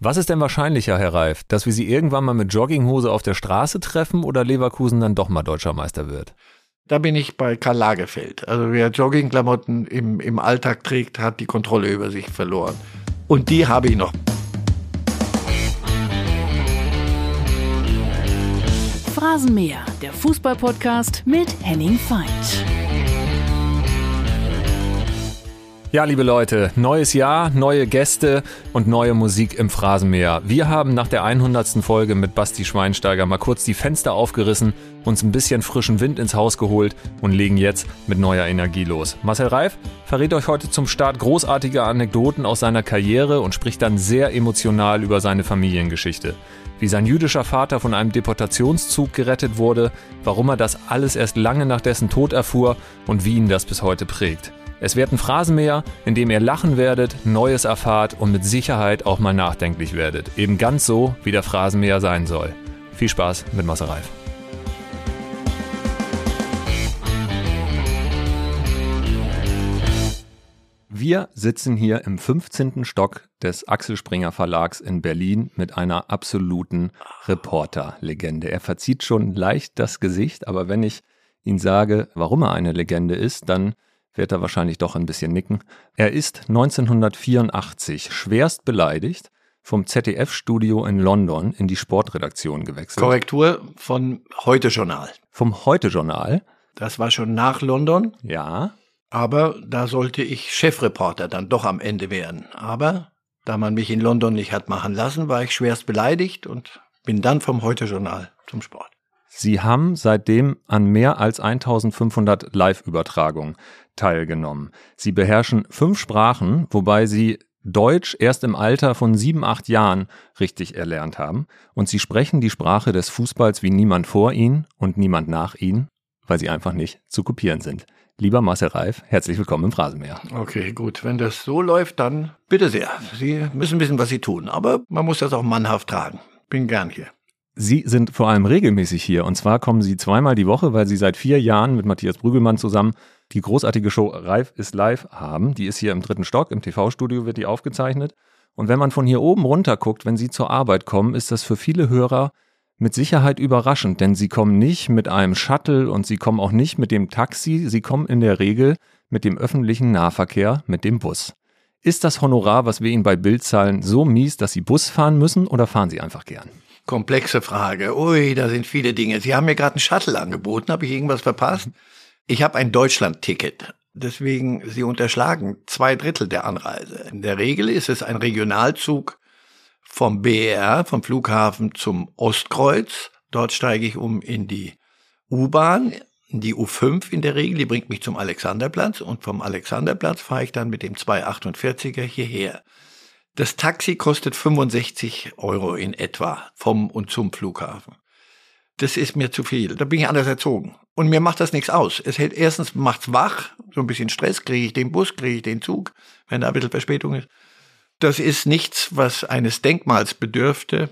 Was ist denn wahrscheinlicher, Herr Reif, dass wir Sie irgendwann mal mit Jogginghose auf der Straße treffen oder Leverkusen dann doch mal Deutscher Meister wird? Da bin ich bei Karl Lagerfeld. Also wer Joggingklamotten im Alltag trägt, hat die Kontrolle über sich verloren. Und die habe ich noch. Phrasenmäher, der Fußballpodcast mit Henning Veit. Ja, liebe Leute, neues Jahr, neue Gäste und neue Musik im Phrasenmäher. Wir haben nach der 100. Folge mit Basti Schweinsteiger mal kurz die Fenster aufgerissen, uns ein bisschen frischen Wind ins Haus geholt und legen jetzt mit neuer Energie los. Marcel Reif verrät euch heute zum Start großartige Anekdoten aus seiner Karriere und spricht dann sehr emotional über seine Familiengeschichte. Wie sein jüdischer Vater von einem Deportationszug gerettet wurde, warum er das alles erst lange nach dessen Tod erfuhr und wie ihn das bis heute prägt. Es wird ein Phrasenmäher, in dem ihr lachen werdet, Neues erfahrt und mit Sicherheit auch mal nachdenklich werdet. Eben ganz so, wie der Phrasenmäher sein soll. Viel Spaß mit Marcel Reif. Wir sitzen hier im 15. Stock des Axel Springer Verlags in Berlin mit einer absoluten Reporterlegende. Er verzieht schon leicht das Gesicht, aber wenn ich ihn sage, warum er eine Legende ist, dann wird er wahrscheinlich doch ein bisschen nicken. Er ist 1984 schwerst beleidigt vom ZDF-Studio in London in die Sportredaktion gewechselt. Korrektur, von Heute-Journal. Vom Heute-Journal? Das war schon nach London. Ja. Aber da sollte ich Chefreporter dann doch am Ende werden. Aber da man mich in London nicht hat machen lassen, war ich schwerst beleidigt und bin dann vom Heute-Journal zum Sport. Sie haben seitdem an mehr als 1500 Live-Übertragungen teilgenommen. Sie beherrschen 5 Sprachen, wobei Sie Deutsch erst im Alter von 7, 8 Jahren richtig erlernt haben. Und Sie sprechen die Sprache des Fußballs wie niemand vor Ihnen und niemand nach Ihnen, weil Sie einfach nicht zu kopieren sind. Lieber Marcel Reif, herzlich willkommen im Phrasenmäher. Okay, gut. Wenn das so läuft, dann bitte sehr. Sie müssen wissen, was Sie tun. Aber man muss das auch mannhaft tragen. Bin gern hier. Sie sind vor allem regelmäßig hier, und zwar kommen Sie zweimal die Woche, weil Sie seit 4 Jahren mit Matthias Brügelmann zusammen die großartige Show Reif ist live haben. Die ist hier im 3. Stock, im TV-Studio wird die aufgezeichnet. Und wenn man von hier oben runter guckt, wenn Sie zur Arbeit kommen, ist das für viele Hörer mit Sicherheit überraschend, denn Sie kommen nicht mit einem Shuttle und Sie kommen auch nicht mit dem Taxi, Sie kommen in der Regel mit dem öffentlichen Nahverkehr, mit dem Bus. Ist das Honorar, was wir Ihnen bei Bild zahlen, so mies, dass Sie Bus fahren müssen, oder fahren Sie einfach gern? Komplexe Frage. Ui, da sind viele Dinge. Sie haben mir gerade einen Shuttle angeboten. Habe ich irgendwas verpasst? Ich habe ein Deutschland-Ticket. Deswegen, Sie unterschlagen 2/3 der Anreise. In der Regel ist es ein Regionalzug vom BER, vom Flughafen zum Ostkreuz. Dort steige ich um in die U-Bahn, in die U5 in der Regel. Die bringt mich zum Alexanderplatz. Und vom Alexanderplatz fahre ich dann mit dem 248er hierher. Das Taxi kostet 65 € in etwa vom und zum Flughafen. Das ist mir zu viel. Da bin ich anders erzogen. Und mir macht das nichts aus. Es hält, erstens macht's wach, so ein bisschen Stress, kriege ich den Bus, kriege ich den Zug, wenn da ein bisschen Verspätung ist. Das ist nichts, was eines Denkmals bedürfte.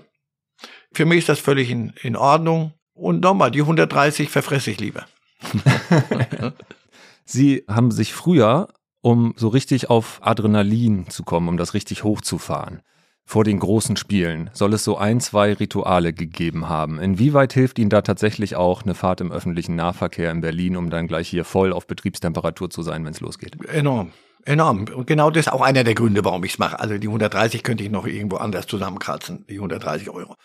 Für mich ist das völlig in Ordnung. Und nochmal, die 130 verfresse ich lieber. Sie haben sich früher, um so richtig auf Adrenalin zu kommen, um das richtig hochzufahren, vor den großen Spielen, soll es so 1, 2 Rituale gegeben haben. Inwieweit hilft Ihnen da tatsächlich auch eine Fahrt im öffentlichen Nahverkehr in Berlin, um dann gleich hier voll auf Betriebstemperatur zu sein, wenn es losgeht? Enorm, enorm. Und genau das ist auch einer der Gründe, warum ich es mache. Also die 130 könnte ich noch irgendwo anders zusammenkratzen, die 130 €.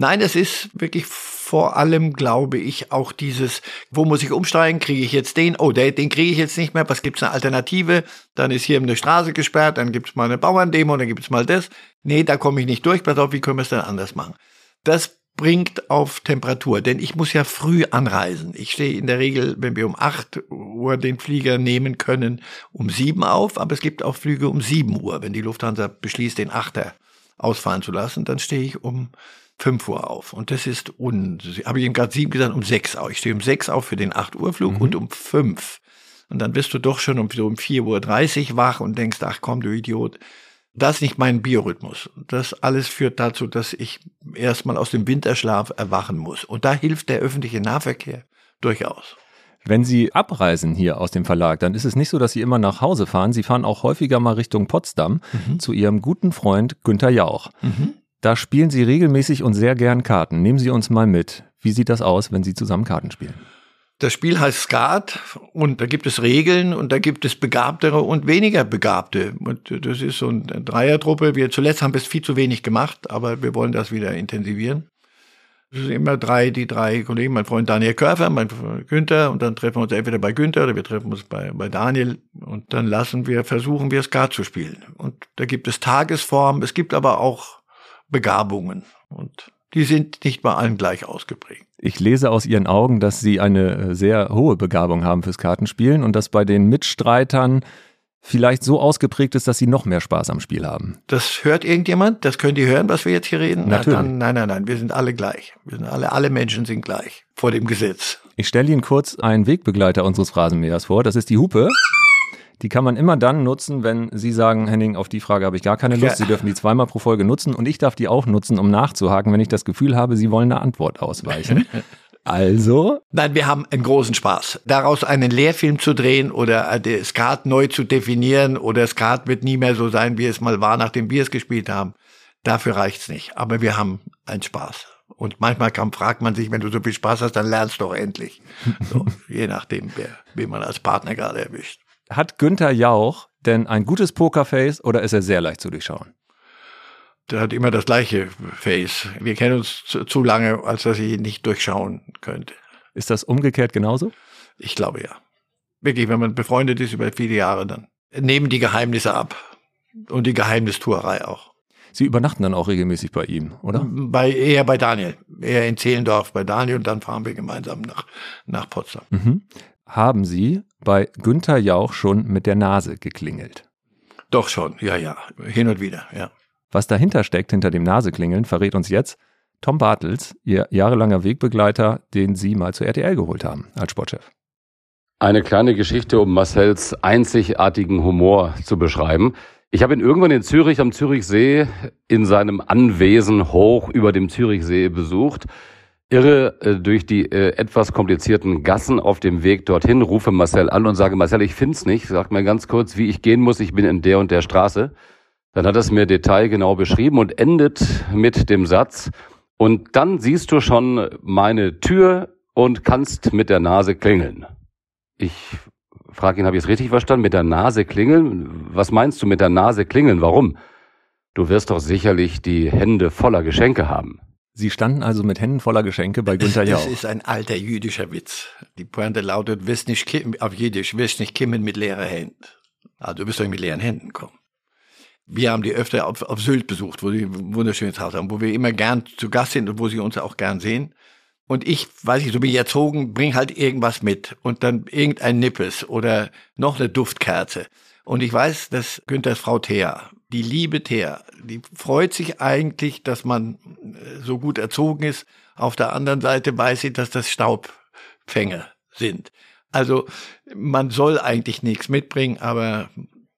Nein, es ist wirklich vor allem, glaube ich, auch dieses, wo muss ich umsteigen, kriege ich jetzt den, oh, den kriege ich jetzt nicht mehr, was gibt's eine Alternative, dann ist hier eine Straße gesperrt, dann gibt's mal eine Bauerndemo, dann gibt's mal das, nee, da komme ich nicht durch, pass auf, wie können wir es denn anders machen? Das bringt auf Temperatur, denn ich muss ja früh anreisen. Ich stehe in der Regel, wenn wir um 8 Uhr den Flieger nehmen können, um 7 auf, aber es gibt auch Flüge um 7 Uhr, wenn die Lufthansa beschließt, den 8er ausfahren zu lassen, dann stehe ich um 5 Uhr auf. Und das ist, habe ich eben gerade 7 gesagt, um 6 auf. Ich stehe um 6 auf für den 8-Uhr-Flug und um 5. Und dann bist du doch schon um 4:30 Uhr wach und denkst, ach komm, du Idiot. Das ist nicht mein Biorhythmus. Das alles führt dazu, dass ich erstmal aus dem Winterschlaf erwachen muss. Und da hilft der öffentliche Nahverkehr durchaus. Wenn Sie abreisen hier aus dem Verlag, dann ist es nicht so, dass Sie immer nach Hause fahren. Sie fahren auch häufiger mal Richtung Potsdam zu Ihrem guten Freund Günther Jauch. Da spielen Sie regelmäßig und sehr gern Karten. Nehmen Sie uns mal mit. Wie sieht das aus, wenn Sie zusammen Karten spielen? Das Spiel heißt Skat und da gibt es Regeln und da gibt es Begabtere und weniger Begabte. Und das ist so eine Dreiertruppe. Wir zuletzt haben es viel zu wenig gemacht, aber wir wollen das wieder intensivieren. Es sind immer die drei Kollegen, mein Freund Daniel Körfer, mein Freund Günther, und dann treffen wir uns entweder bei Günther oder wir treffen uns bei Daniel und dann versuchen wir Skat zu spielen. Und da gibt es Tagesformen, es gibt aber auch Begabungen und die sind nicht bei allen gleich ausgeprägt. Ich lese aus Ihren Augen, dass Sie eine sehr hohe Begabung haben fürs Kartenspielen und dass bei den Mitstreitern vielleicht so ausgeprägt ist, dass Sie noch mehr Spaß am Spiel haben. Das hört irgendjemand? Das können die hören, was wir jetzt hier reden? Natürlich. Nein, wir sind alle gleich. Alle Menschen sind gleich vor dem Gesetz. Ich stelle Ihnen kurz einen Wegbegleiter unseres Phrasenmähers vor. Das ist die Hupe. Die kann man immer dann nutzen, wenn Sie sagen, Henning, auf die Frage habe ich gar keine Lust. Ja. Sie dürfen die zweimal pro Folge nutzen und ich darf die auch nutzen, um nachzuhaken, wenn ich das Gefühl habe, Sie wollen eine Antwort ausweichen. Also? Nein, wir haben einen großen Spaß. Daraus einen Lehrfilm zu drehen oder Skat neu zu definieren oder Skat wird nie mehr so sein, wie es mal war, nachdem wir es gespielt haben. Dafür reicht's nicht. Aber wir haben einen Spaß. Und manchmal fragt man sich, wenn du so viel Spaß hast, dann lernst du doch endlich. So, je nachdem, wen man als Partner gerade erwischt. Hat Günther Jauch denn ein gutes Pokerface oder ist er sehr leicht zu durchschauen? Der hat immer das gleiche Face. Wir kennen uns zu lange, als dass ich ihn nicht durchschauen könnte. Ist das umgekehrt genauso? Ich glaube ja. Wirklich, wenn man befreundet ist über viele Jahre, dann nehmen die Geheimnisse ab und die Geheimnistuerei auch. Sie übernachten dann auch regelmäßig bei ihm, oder? Eher bei Daniel. Eher in Zehlendorf bei Daniel und dann fahren wir gemeinsam nach Potsdam. Mhm. Haben Sie bei Günther Jauch schon mit der Nase geklingelt? Doch schon, ja, hin und wieder, ja. Was dahinter steckt, hinter dem Naseklingeln, verrät uns jetzt Tom Bartels, Ihr jahrelanger Wegbegleiter, den Sie mal zur RTL geholt haben als Sportchef. Eine kleine Geschichte, um Marcels einzigartigen Humor zu beschreiben. Ich habe ihn irgendwann in Zürich am Zürichsee in seinem Anwesen hoch über dem Zürichsee besucht. Irre durch die etwas komplizierten Gassen auf dem Weg dorthin, rufe Marcel an und sage, Marcel, ich find's nicht, sag mir ganz kurz, wie ich gehen muss, ich bin in der und der Straße. Dann hat er es mir detailgenau beschrieben und endet mit dem Satz, und dann siehst du schon meine Tür und kannst mit der Nase klingeln. Ich frage ihn, habe ich es richtig verstanden, mit der Nase klingeln? Was meinst du mit der Nase klingeln, warum? Du wirst doch sicherlich die Hände voller Geschenke haben. Sie standen also mit Händen voller Geschenke bei Günther Jauch. Das ist ein alter jüdischer Witz. Die Pointe lautet, wirst nicht kimmen, auf Jiddisch, wirst nicht kimmen mit leeren Händen. Also du wirst doch mit leeren Händen kommen. Wir haben die öfter auf Sylt besucht, wo sie ein wunderschönes Haus haben, wo wir immer gern zu Gast sind und wo sie uns auch gern sehen. Und ich, weiß nicht, so bin ich erzogen, bring halt irgendwas mit und dann irgendein Nippes oder noch eine Duftkerze. Und ich weiß, dass Günthers Frau Thea, die liebe Thea, die freut sich eigentlich, dass man so gut erzogen ist. Auf der anderen Seite weiß sie, dass das Staubfänge sind. Also man soll eigentlich nichts mitbringen, aber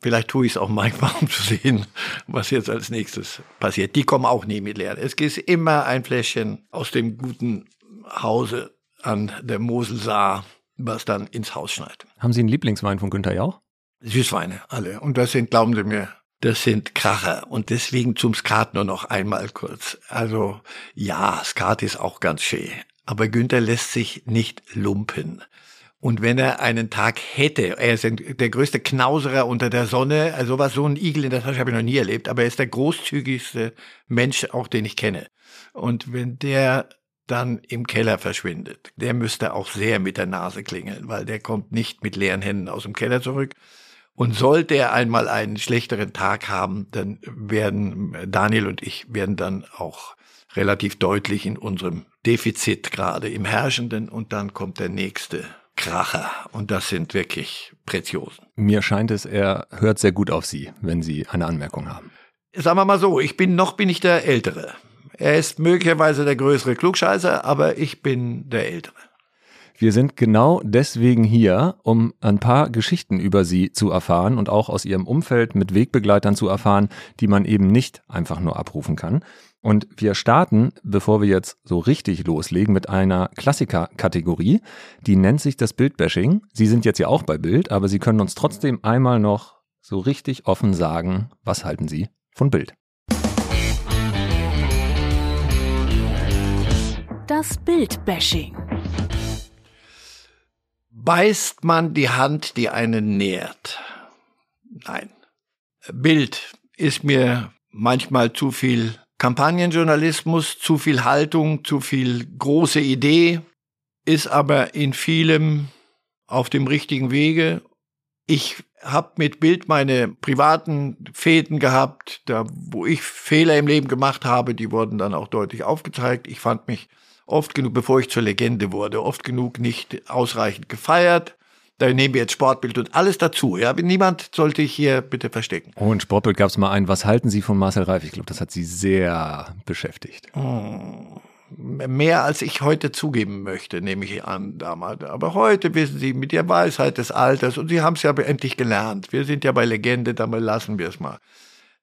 vielleicht tue ich es auch manchmal, um zu sehen, was jetzt als nächstes passiert. Die kommen auch nie mit leer. Es ist immer ein Fläschchen aus dem guten Hause an der Moselsaar, was dann ins Haus schneit. Haben Sie einen Lieblingswein von Günther Jauch? Süßweine, alle. Und das sind, glauben Sie mir, das sind Kracher. Und deswegen zum Skat nur noch einmal kurz. Also ja, Skat ist auch ganz schön. Aber Günther lässt sich nicht lumpen. Und wenn er einen Tag hätte, er ist der größte Knauserer unter der Sonne, also was, so ein Igel in der Tasche habe ich noch nie erlebt, aber er ist der großzügigste Mensch, auch den ich kenne. Und wenn der dann im Keller verschwindet, der müsste auch sehr mit der Nase klingeln, weil der kommt nicht mit leeren Händen aus dem Keller zurück. Und sollte er einmal einen schlechteren Tag haben, dann werden Daniel und ich werden dann auch relativ deutlich in unserem Defizit gerade im Herrschenden und dann kommt der nächste Kracher. Und das sind wirklich Preziosen. Mir scheint es, er hört sehr gut auf Sie, wenn Sie eine Anmerkung haben. Sagen wir mal so, bin ich der Ältere. Er ist möglicherweise der größere Klugscheißer, aber ich bin der Ältere. Wir sind genau deswegen hier, um ein paar Geschichten über Sie zu erfahren und auch aus Ihrem Umfeld mit Wegbegleitern zu erfahren, die man eben nicht einfach nur abrufen kann. Und wir starten, bevor wir jetzt so richtig loslegen, mit einer Klassiker-Kategorie. Die nennt sich das Bildbashing. Sie sind jetzt ja auch bei Bild, aber Sie können uns trotzdem einmal noch so richtig offen sagen, was halten Sie von Bild? Das Bildbashing. Beißt man die Hand, die einen nährt? Nein. Bild ist mir manchmal zu viel Kampagnenjournalismus, zu viel Haltung, zu viel große Idee, ist aber in vielem auf dem richtigen Wege. Ich habe mit Bild meine privaten Fäden gehabt, da wo ich Fehler im Leben gemacht habe, die wurden dann auch deutlich aufgezeigt. Ich fand mich oft genug, bevor ich zur Legende wurde, oft genug nicht ausreichend gefeiert. Da nehmen wir jetzt Sportbild und alles dazu. Ja, niemand sollte ich hier bitte verstecken. Oh, in Sportbild gab es mal einen, was halten Sie von Marcel Reif? Ich glaube, das hat Sie sehr beschäftigt. Mehr als ich heute zugeben möchte, nehme ich an damals. Aber heute wissen Sie, mit der Weisheit des Alters, und Sie haben es ja endlich gelernt. Wir sind ja bei Legende, damit lassen wir es mal.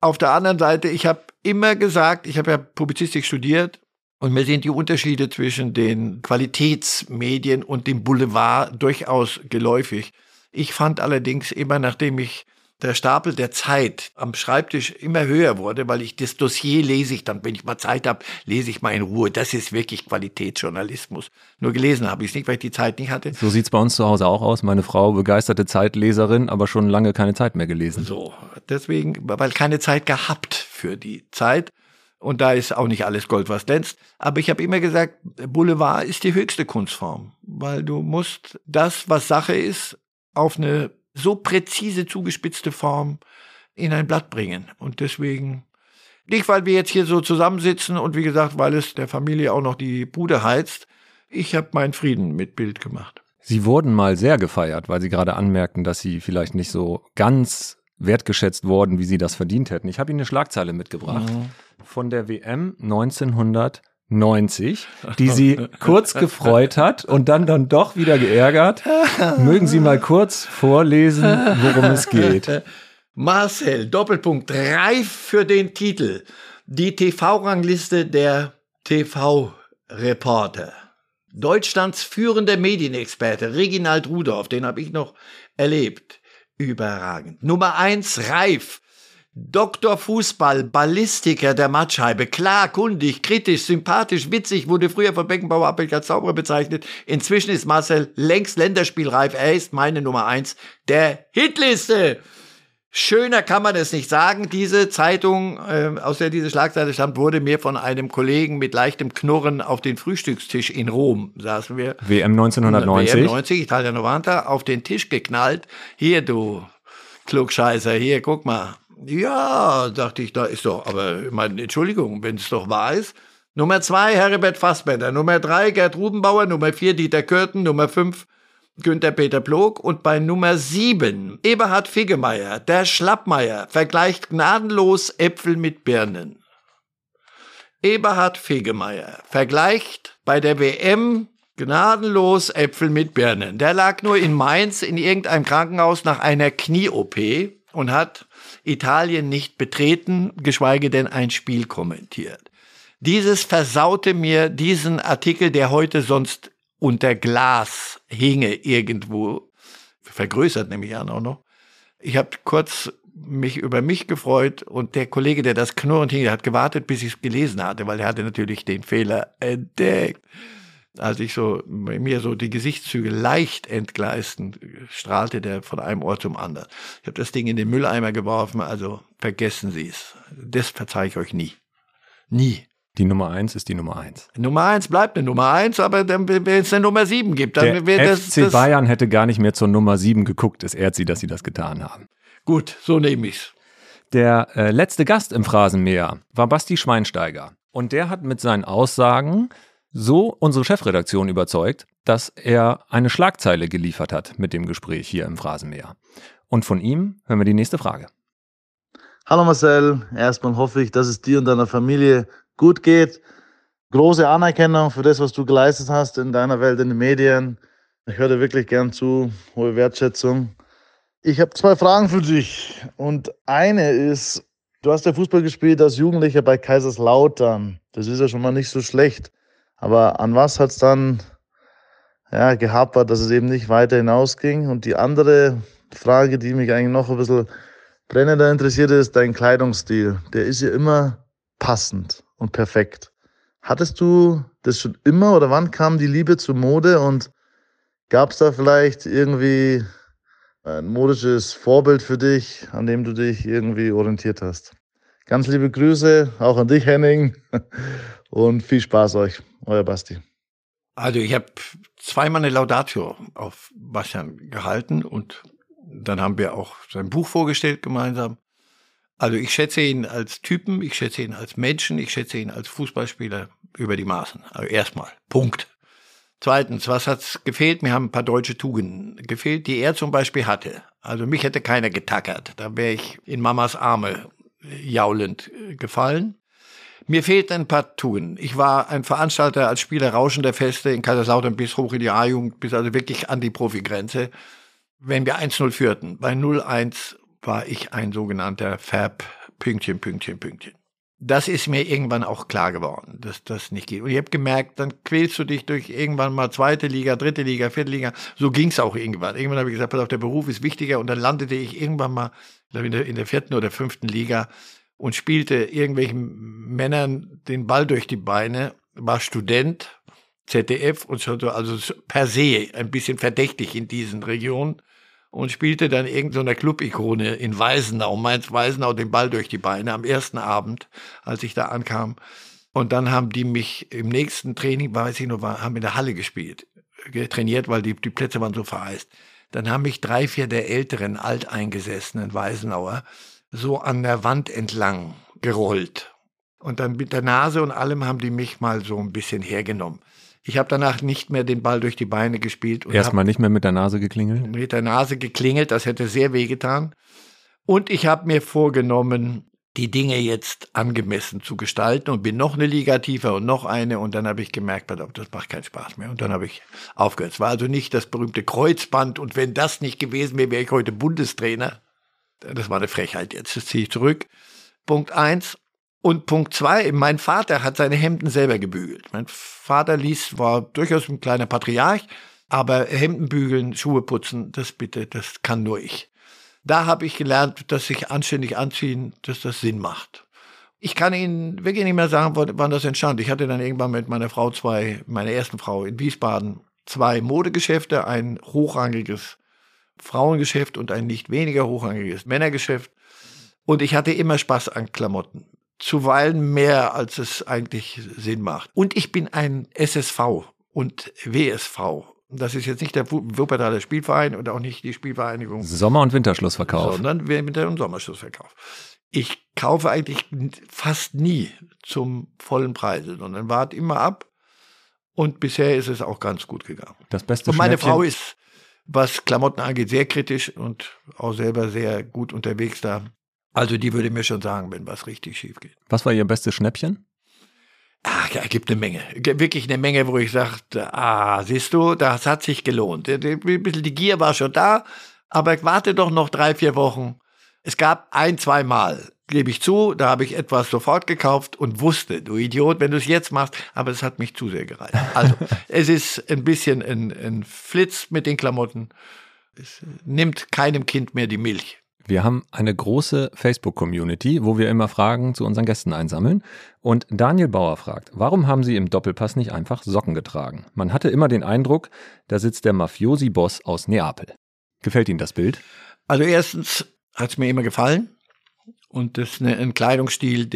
Auf der anderen Seite, ich habe immer gesagt, ich habe ja Publizistik studiert, und mir sind die Unterschiede zwischen den Qualitätsmedien und dem Boulevard durchaus geläufig. Ich fand allerdings immer, nachdem der Stapel der Zeit am Schreibtisch immer höher wurde, weil ich das Dossier lese ich dann, wenn ich mal Zeit habe, lese ich mal in Ruhe. Das ist wirklich Qualitätsjournalismus. Nur gelesen habe ich es nicht, weil ich die Zeit nicht hatte. So sieht's bei uns zu Hause auch aus. Meine Frau, begeisterte Zeitleserin, aber schon lange keine Zeit mehr gelesen. So, deswegen, weil keine Zeit gehabt für die Zeit. Und da ist auch nicht alles Gold, was glänzt. Aber ich habe immer gesagt, Boulevard ist die höchste Kunstform, weil du musst das, was Sache ist, auf eine so präzise zugespitzte Form in ein Blatt bringen. Und deswegen, nicht weil wir jetzt hier so zusammensitzen und wie gesagt, weil es der Familie auch noch die Bude heizt, ich habe meinen Frieden mit Bild gemacht. Sie wurden mal sehr gefeiert, weil Sie gerade anmerkten, dass Sie vielleicht nicht so ganz wertgeschätzt wurden, wie Sie das verdient hätten. Ich habe Ihnen eine Schlagzeile mitgebracht von der WM 1990, die Sie kurz gefreut hat und dann doch wieder geärgert. Mögen Sie mal kurz vorlesen, worum es geht. Marcel, Doppelpunkt, reif für den Titel. Die TV-Rangliste der TV-Reporter. Deutschlands führender Medienexperte, Reginald Rudolph, den habe ich noch erlebt. Überragend. Nummer 1, Reif. Doktor Fußball, Ballistiker der Mattscheibe, klar, kundig, kritisch, sympathisch, witzig, wurde früher von Beckenbauer als Zauberer bezeichnet. Inzwischen ist Marcel längst länderspielreif. Er ist meine Nummer 1 der Hitliste. Schöner kann man es nicht sagen. Diese Zeitung, aus der diese Schlagzeile stammt, wurde mir von einem Kollegen mit leichtem Knurren auf den Frühstückstisch in Rom, saßen wir. WM 1990. WM 90, Italia Novanta, auf den Tisch geknallt. Hier, du Klugscheißer, hier, guck mal. Ja, dachte ich, da ist doch, aber ich meine, Entschuldigung, wenn es doch wahr ist. Nummer 2, Herbert Fassbender. Nummer 3, Gerd Rubenbauer. Nummer 4, Dieter Kürten. Nummer 5, Günther Peter Plog. Und bei Nummer 7, Eberhard Figgemeier, der Schlappmeier, vergleicht gnadenlos Äpfel mit Birnen. Eberhard Figgemeier vergleicht bei der WM gnadenlos Äpfel mit Birnen. Der lag nur in Mainz in irgendeinem Krankenhaus nach einer Knie-OP und hat Italien nicht betreten, geschweige denn ein Spiel kommentiert. Dieses versaute mir diesen Artikel, der heute sonst unter Glas hinge irgendwo, vergrößert nämlich an auch noch. Ich habe kurz mich über mich gefreut und der Kollege, der das knurrend hing, der hat gewartet, bis ich es gelesen hatte, weil er hatte natürlich den Fehler entdeckt. Als ich so, mir so die Gesichtszüge leicht entgleisten, strahlte der von einem Ohr zum anderen. Ich habe das Ding in den Mülleimer geworfen, also vergessen Sie es. Das verzeihe ich euch nie. Nie. Die Nummer 1 ist die Nummer 1. Nummer 1 bleibt eine Nummer 1, aber wenn es eine Nummer 7 gibt, dann wäre das... Der FC Bayern hätte gar nicht mehr zur Nummer 7 geguckt. Es ehrt Sie, dass Sie das getan haben. Gut, so nehme ich's. Der letzte Gast im Phrasenmäher war Basti Schweinsteiger. Und der hat mit seinen Aussagen so unsere Chefredaktion überzeugt, dass er eine Schlagzeile geliefert hat mit dem Gespräch hier im Phrasenmäher. Und von ihm hören wir die nächste Frage. Hallo Marcel, erstmal hoffe ich, dass es dir und deiner Familie gut geht. Große Anerkennung für das, was du geleistet hast in deiner Welt, in den Medien. Ich höre dir wirklich gern zu, hohe Wertschätzung. Ich habe 2 Fragen für dich. Und eine ist, du hast ja Fußball gespielt als Jugendlicher bei Kaiserslautern. Das ist ja schon mal nicht so schlecht. Aber an was hat es dann gehapert, dass es eben nicht weiter hinausging? Und die andere Frage, die mich eigentlich noch ein bisschen brennender interessiert, ist dein Kleidungsstil. Der ist ja immer passend und perfekt. Hattest du das schon immer oder wann kam die Liebe zur Mode und gab es da vielleicht irgendwie ein modisches Vorbild für dich, an dem du dich irgendwie orientiert hast? Ganz liebe Grüße, auch an dich, Henning, und viel Spaß euch, euer Basti. Also ich habe zweimal eine Laudatio auf Bastian gehalten und dann haben wir auch sein Buch vorgestellt gemeinsam. Also ich schätze ihn als Typen, ich schätze ihn als Menschen, ich schätze ihn als Fußballspieler über die Maßen. Also erstmal, Punkt. Zweitens, was hat's gefehlt? Mir haben ein paar deutsche Tugenden gefehlt, die er zum Beispiel hatte. Also mich hätte keiner getackert, da wäre ich in Mamas Arme jaulend gefallen. Mir fehlt ein paar Tugenden. Ich war ein Veranstalter als Spieler rauschender Feste in Kaiserslautern bis hoch in die A-Jugend, bis also wirklich an die Profigrenze. Wenn wir 1-0 führten, bei 0-1 war ich ein sogenannter Fab, Pünktchen, Pünktchen, Pünktchen. Das ist mir irgendwann auch klar geworden, dass das nicht geht. Und ich habe gemerkt, dann quälst du dich durch irgendwann mal zweite Liga, dritte Liga, vierte Liga. So ging es auch irgendwann. Irgendwann habe ich gesagt, pass auf, der Beruf ist wichtiger. Und dann landete ich irgendwann mal in der vierten oder fünften Liga und spielte irgendwelchen Männern den Ball durch die Beine, war Student, ZDF und so, also per se ein bisschen verdächtig in diesen Regionen. Und spielte dann irgendeiner Club-Ikone in Weisenau, Mainz-Weisenau, den Ball durch die Beine am ersten Abend, als ich da ankam. Und dann haben die mich im nächsten Training, weiß ich noch, haben in der Halle trainiert, weil die Plätze waren so vereist. Dann haben mich 3, 4 der älteren, alteingesessenen Weisenauer so an der Wand entlang gerollt. Und dann mit der Nase und allem haben die mich mal so ein bisschen hergenommen. Ich habe danach nicht mehr den Ball durch die Beine gespielt. Erstmal nicht mehr mit der Nase geklingelt? Mit der Nase geklingelt, das hätte sehr weh getan. Und ich habe mir vorgenommen, die Dinge jetzt angemessen zu gestalten und bin noch eine Liga tiefer und noch eine. Und dann habe ich gemerkt, das macht keinen Spaß mehr. Und dann habe ich aufgehört. Es war also nicht das berühmte Kreuzband. Und wenn das nicht gewesen wäre, wäre ich heute Bundestrainer. Das war eine Frechheit jetzt. Das ziehe ich zurück. Punkt 1. Und Punkt 2, mein Vater hat seine Hemden selber gebügelt. Mein Vater war durchaus ein kleiner Patriarch, aber Hemden bügeln, Schuhe putzen, das kann nur ich. Da habe ich gelernt, dass sich anständig anziehen, dass das Sinn macht. Ich kann Ihnen wirklich nicht mehr sagen, wann das entstand. Ich hatte dann irgendwann mit meiner Frau meiner ersten Frau in Wiesbaden, 2 Modegeschäfte, ein hochrangiges Frauengeschäft und ein nicht weniger hochrangiges Männergeschäft. Und ich hatte immer Spaß an Klamotten. Zuweilen mehr, als es eigentlich Sinn macht. Und ich bin ein SSV und WSV. Das ist jetzt nicht der Wuppertaler Spielverein und auch nicht die Spielvereinigung. Sommer- und Winterschlussverkauf. Sondern Winter- und Sommerschlussverkauf. Ich kaufe eigentlich fast nie zum vollen Preise, sondern warte immer ab. Und bisher ist es auch ganz gut gegangen. Das beste und meine Frau ist, was Klamotten angeht, sehr kritisch und auch selber sehr gut unterwegs da. Also die würde mir schon sagen, wenn was richtig schief geht. Was war Ihr bestes Schnäppchen? Ach, ja, gibt eine Menge. Wirklich eine Menge, wo ich sagte, siehst du, das hat sich gelohnt. Ein bisschen die Gier war schon da, aber warte doch noch 3, 4 Wochen. Es gab 1, 2 Mal, gebe ich zu, da habe ich etwas sofort gekauft und wusste, du Idiot, wenn du es jetzt machst, aber es hat mich zu sehr gereizt. Also es ist ein bisschen ein Flitz mit den Klamotten. Es nimmt keinem Kind mehr die Milch. Wir haben eine große Facebook-Community, wo wir immer Fragen zu unseren Gästen einsammeln. Und Daniel Bauer fragt, warum haben Sie im Doppelpass nicht einfach Socken getragen? Man hatte immer den Eindruck, da sitzt der Mafiosi-Boss aus Neapel. Gefällt Ihnen das Bild? Also erstens hat es mir immer gefallen. Und das ist ein Kleidungsstil,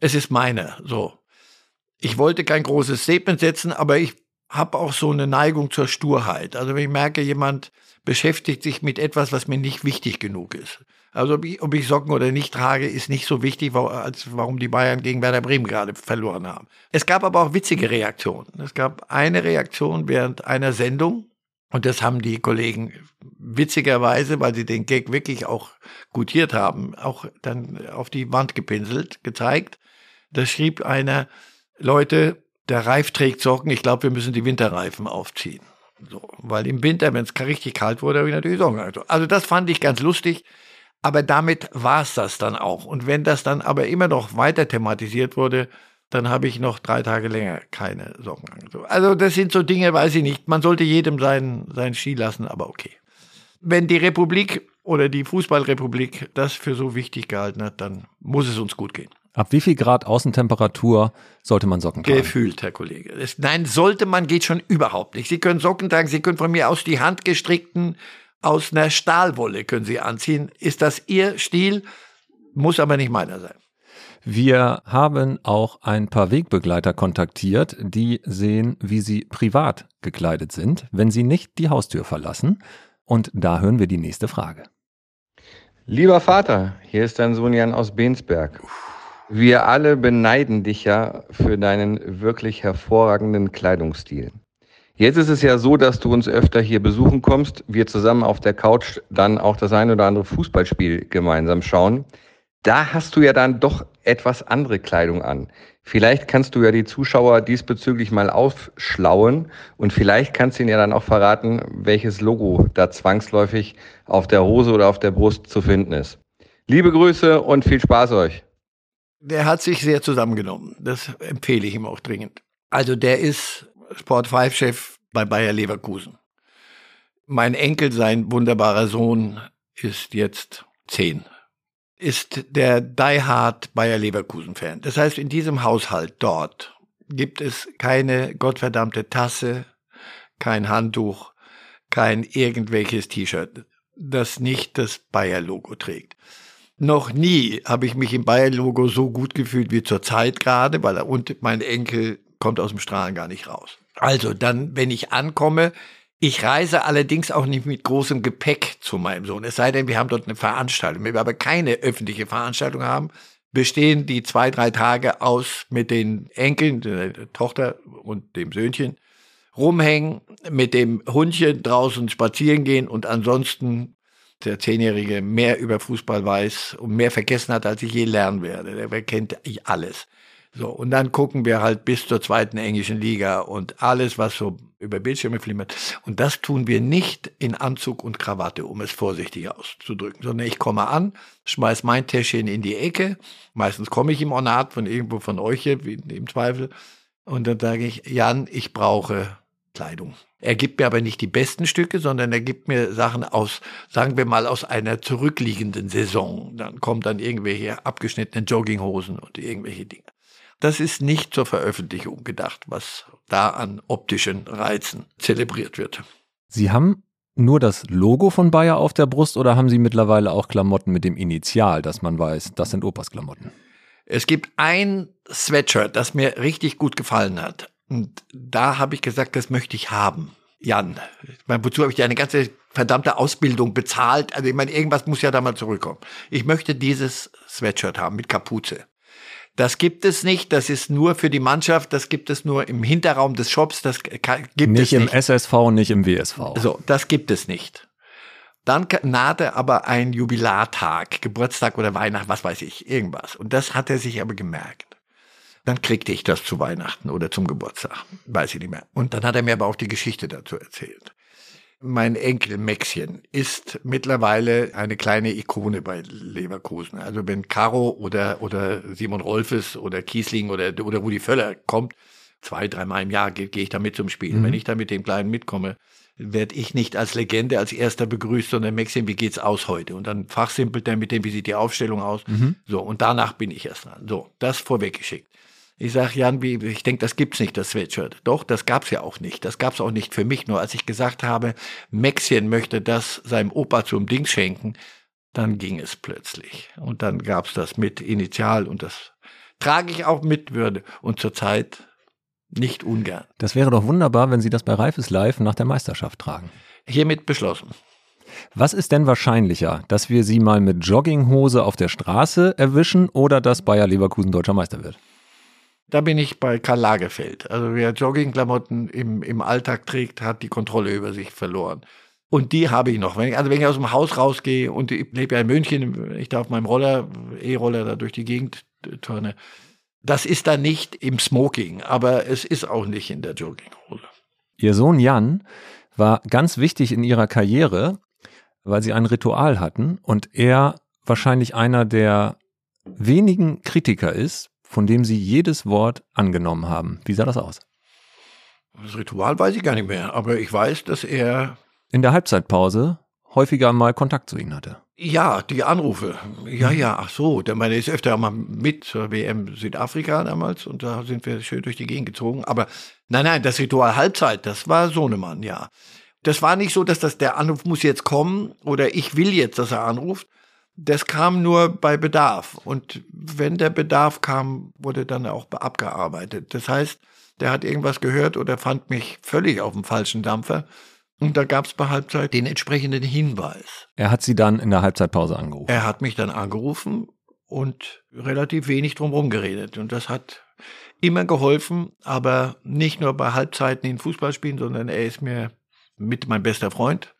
es ist meiner, so. Ich wollte kein großes Statement setzen, aber ich habe auch so eine Neigung zur Sturheit. Also wenn ich merke, jemand beschäftigt sich mit etwas, was mir nicht wichtig genug ist. Also ob ich Socken oder nicht trage, ist nicht so wichtig, als warum die Bayern gegen Werder Bremen gerade verloren haben. Es gab aber auch witzige Reaktionen. Es gab eine Reaktion während einer Sendung und das haben die Kollegen witzigerweise, weil sie den Gag wirklich auch gutiert haben, auch dann auf die Wand gepinselt, gezeigt. Da schrieb einer, Leute, der Reif trägt Socken, ich glaube, wir müssen die Winterreifen aufziehen. So, weil im Winter, wenn es richtig kalt wurde, habe ich natürlich Socken angezogen. Also das fand ich ganz lustig, aber damit war es das dann auch. Und wenn das dann aber immer noch weiter thematisiert wurde, dann habe ich noch 3 Tage länger keine Socken angezogen. Also das sind so Dinge, weiß ich nicht. Man sollte jedem seinen Ski lassen, aber okay. Wenn die Republik oder die Fußballrepublik das für so wichtig gehalten hat, dann muss es uns gut gehen. Ab wie viel Grad Außentemperatur sollte man Socken tragen? Gefühlt, Herr Kollege. Nein, sollte man geht schon überhaupt nicht. Sie können Socken tragen, Sie können von mir aus die handgestrickten aus einer Stahlwolle können Sie anziehen. Ist das Ihr Stil, muss aber nicht meiner sein. Wir haben auch ein paar Wegbegleiter kontaktiert, die sehen, wie sie privat gekleidet sind, wenn sie nicht die Haustür verlassen. Und da hören wir die nächste Frage. Lieber Vater, hier ist dein Sohn Jan aus Bensberg. Wir alle beneiden dich ja für deinen wirklich hervorragenden Kleidungsstil. Jetzt ist es ja so, dass du uns öfter hier besuchen kommst, wir zusammen auf der Couch dann auch das ein oder andere Fußballspiel gemeinsam schauen. Da hast du ja dann doch etwas andere Kleidung an. Vielleicht kannst du ja die Zuschauer diesbezüglich mal aufschlauen und vielleicht kannst du ihnen ja dann auch verraten, welches Logo da zwangsläufig auf der Hose oder auf der Brust zu finden ist. Liebe Grüße und viel Spaß euch. Der hat sich sehr zusammengenommen. Das empfehle ich ihm auch dringend. Also der ist Sport5-Chef bei Bayer Leverkusen. Mein Enkel, sein wunderbarer Sohn, ist jetzt 10. Ist der diehard Bayer Leverkusen-Fan. Das heißt, in diesem Haushalt dort gibt es keine gottverdammte Tasse, kein Handtuch, kein irgendwelches T-Shirt, das nicht das Bayer-Logo trägt. Noch nie habe ich mich im Bayer-Logo so gut gefühlt wie zur Zeit gerade, weil und mein Enkel kommt aus dem Strahlen gar nicht raus. Also dann, wenn ich ankomme, ich reise allerdings auch nicht mit großem Gepäck zu meinem Sohn. Es sei denn, wir haben dort eine Veranstaltung. Wenn wir aber keine öffentliche Veranstaltung haben, bestehen die 2-3 Tage aus mit den Enkeln, der Tochter und dem Söhnchen, rumhängen, mit dem Hundchen draußen spazieren gehen und ansonsten der 10-Jährige mehr über Fußball weiß und mehr vergessen hat, als ich je lernen werde. Der kennt alles. So, und dann gucken wir halt bis zur 2. englischen Liga und alles, was so über Bildschirme flimmert. Und das tun wir nicht in Anzug und Krawatte, um es vorsichtig auszudrücken, sondern ich komme an, schmeiß mein Täschchen in die Ecke. Meistens komme ich im Ornat von irgendwo von euch hier, im Zweifel. Und dann sage ich, Jan, ich brauche Kleidung. Er gibt mir aber nicht die besten Stücke, sondern er gibt mir Sachen aus, sagen wir mal, aus einer zurückliegenden Saison. Dann kommen dann irgendwelche abgeschnittenen Jogginghosen und irgendwelche Dinge. Das ist nicht zur Veröffentlichung gedacht, was da an optischen Reizen zelebriert wird. Sie haben nur das Logo von Bayer auf der Brust oder haben Sie mittlerweile auch Klamotten mit dem Initial, dass man weiß, das sind Opas Klamotten? Es gibt ein Sweatshirt, das mir richtig gut gefallen hat. Und da habe ich gesagt, das möchte ich haben. Jan, wozu habe ich dir eine ganze verdammte Ausbildung bezahlt? Also ich meine, irgendwas muss ja da mal zurückkommen. Ich möchte dieses Sweatshirt haben mit Kapuze. Das gibt es nicht, das ist nur für die Mannschaft, das gibt es nur im Hinterraum des Shops, das gibt es nicht. Nicht im SSV, nicht im WSV. So, das gibt es nicht. Dann nahte aber ein Jubilartag, Geburtstag oder Weihnachten, was weiß ich, irgendwas. Und das hat er sich aber gemerkt. Dann kriegte ich das zu Weihnachten oder zum Geburtstag, weiß ich nicht mehr. Und dann hat er mir aber auch die Geschichte dazu erzählt. Mein Enkel Maxchen ist mittlerweile eine kleine Ikone bei Leverkusen. Also wenn Caro oder Simon Rolfes oder Kiesling oder Rudi Völler kommt, 2-3 Mal im Jahr gehe ich da mit zum Spielen. Mhm. Wenn ich da mit dem Kleinen mitkomme, werde ich nicht als Legende als Erster begrüßt, sondern Maxchen, wie geht's aus heute? Und dann fachsimpelt er mit dem, wie sieht die Aufstellung aus? Mhm. So, und danach bin ich erst dran. So, das vorweggeschickt. Ich sag, Jan, ich denke, das gibt's nicht, das Sweatshirt. Doch, das gab's ja auch nicht. Das gab's auch nicht für mich. Nur als ich gesagt habe, Maxchen möchte das seinem Opa zum Ding schenken, dann ging es plötzlich. Und dann gab's das mit Initial und das trage ich auch mit Würde. Und zurzeit nicht ungern. Das wäre doch wunderbar, wenn Sie das bei Reifes Live nach der Meisterschaft tragen. Hiermit beschlossen. Was ist denn wahrscheinlicher, dass wir Sie mal mit Jogginghose auf der Straße erwischen oder dass Bayer Leverkusen deutscher Meister wird? Da bin ich bei Karl Lagerfeld. Also wer Joggingklamotten im Alltag trägt, hat die Kontrolle über sich verloren. Und die habe ich noch. Wenn ich aus dem Haus rausgehe und ich lebe ja in München, ich da auf meinem E-Roller da durch die Gegend turne. Das ist da nicht im Smoking, aber es ist auch nicht in der Jogginghose. Ihr Sohn Jan war ganz wichtig in ihrer Karriere, weil sie ein Ritual hatten und er wahrscheinlich einer der wenigen Kritiker ist, von dem Sie jedes Wort angenommen haben. Wie sah das aus? Das Ritual weiß ich gar nicht mehr, aber ich weiß, dass er in der Halbzeitpause häufiger mal Kontakt zu Ihnen hatte. Ja, die Anrufe. Ja, ja, ach so. Der meine ist öfter mal mit zur WM Südafrika damals und da sind wir schön durch die Gegend gezogen. Aber nein, nein, das Ritual Halbzeit, das war Sohnemann, ja. Das war nicht so, dass das der Anruf muss jetzt kommen oder ich will jetzt, dass er anruft. Das kam nur bei Bedarf. Und wenn der Bedarf kam, wurde dann auch abgearbeitet. Das heißt, der hat irgendwas gehört oder fand mich völlig auf dem falschen Dampfer. Und da gab es bei Halbzeit den entsprechenden Hinweis. Er hat Sie dann in der Halbzeitpause angerufen? Er hat mich dann angerufen und relativ wenig drumherum geredet. Und das hat immer geholfen, aber nicht nur bei Halbzeiten in Fußballspielen, sondern er ist mir mit mein bester Freund.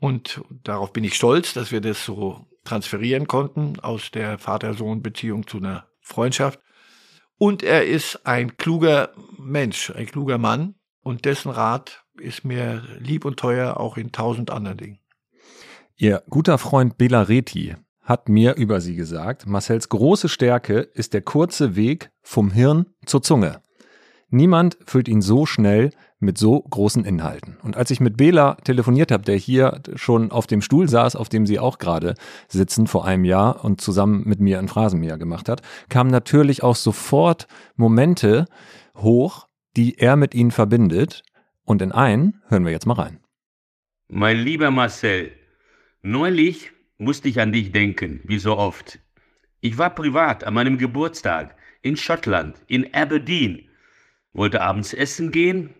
Und darauf bin ich stolz, dass wir das so transferieren konnten aus der Vater-Sohn-Beziehung zu einer Freundschaft. Und er ist ein kluger Mensch, ein kluger Mann und dessen Rat ist mir lieb und teuer, auch in 1000 anderen Dingen. Ihr guter Freund Bela Réthy hat mir über Sie gesagt, Marcels große Stärke ist der kurze Weg vom Hirn zur Zunge. Niemand füllt ihn so schnell mit so großen Inhalten. Und als ich mit Bela telefoniert habe, der hier schon auf dem Stuhl saß, auf dem Sie auch gerade sitzen, vor einem Jahr und zusammen mit mir ein Phrasenmäher gemacht hat, kamen natürlich auch sofort Momente hoch, die er mit Ihnen verbindet. Und in einen hören wir jetzt mal rein. Mein lieber Marcel, neulich musste ich an dich denken, wie so oft. Ich war privat an meinem Geburtstag in Schottland, in Aberdeen, wollte abends essen gehen,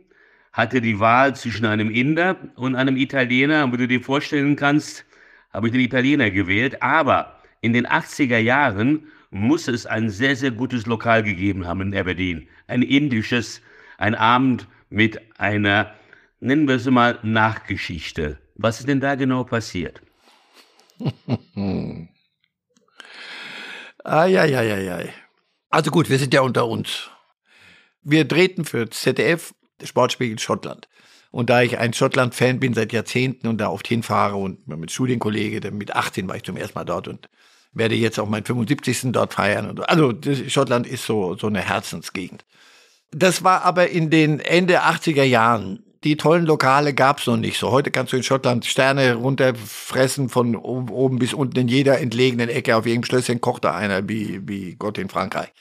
hatte die Wahl zwischen einem Inder und einem Italiener. Und wie du dir vorstellen kannst, habe ich den Italiener gewählt. Aber in den 80er Jahren muss es ein sehr, sehr gutes Lokal gegeben haben in Aberdeen. Ein indisches, ein Abend mit einer, nennen wir es mal, Nachgeschichte. Was ist denn da genau passiert? Eieieiei. Also gut, wir sind ja unter uns. Wir drehten für ZDF Sportspiegel Schottland. Und da ich ein Schottland-Fan bin seit Jahrzehnten und da oft hinfahre und mit Studienkollegen, mit 18 war ich zum ersten Mal dort und werde jetzt auch meinen 75. dort feiern. Und also Schottland ist so eine Herzensgegend. Das war aber in den Ende 80er Jahren. Die tollen Lokale gab's noch nicht so. Heute kannst du in Schottland Sterne runterfressen von oben bis unten in jeder entlegenen Ecke. Auf jedem Schlösschen kocht da einer wie Gott in Frankreich.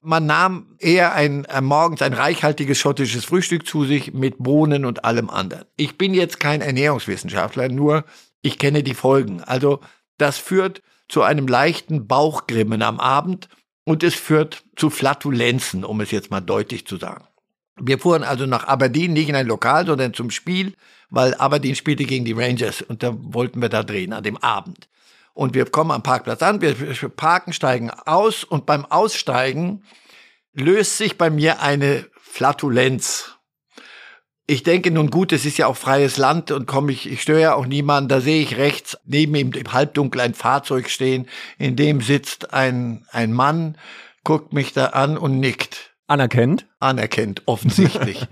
Man nahm eher morgens ein reichhaltiges schottisches Frühstück zu sich mit Bohnen und allem anderen. Ich bin jetzt kein Ernährungswissenschaftler, nur ich kenne die Folgen. Also das führt zu einem leichten Bauchgrimmen am Abend. Und es führt zu Flatulenzen, um es jetzt mal deutlich zu sagen. Wir fuhren also nach Aberdeen, nicht in ein Lokal, sondern zum Spiel, weil Aberdeen spielte gegen die Rangers. Und da wollten wir da drehen, an dem Abend. Und wir kommen am Parkplatz an, wir parken, steigen aus. Und beim Aussteigen löst sich bei mir eine Flatulenz. Ich denke nun gut, es ist ja auch freies Land und ich störe ja auch niemanden. Da sehe ich rechts neben ihm im Halbdunkel ein Fahrzeug stehen, in dem sitzt ein Mann, guckt mich da an und nickt. Anerkennt? Anerkennt, offensichtlich.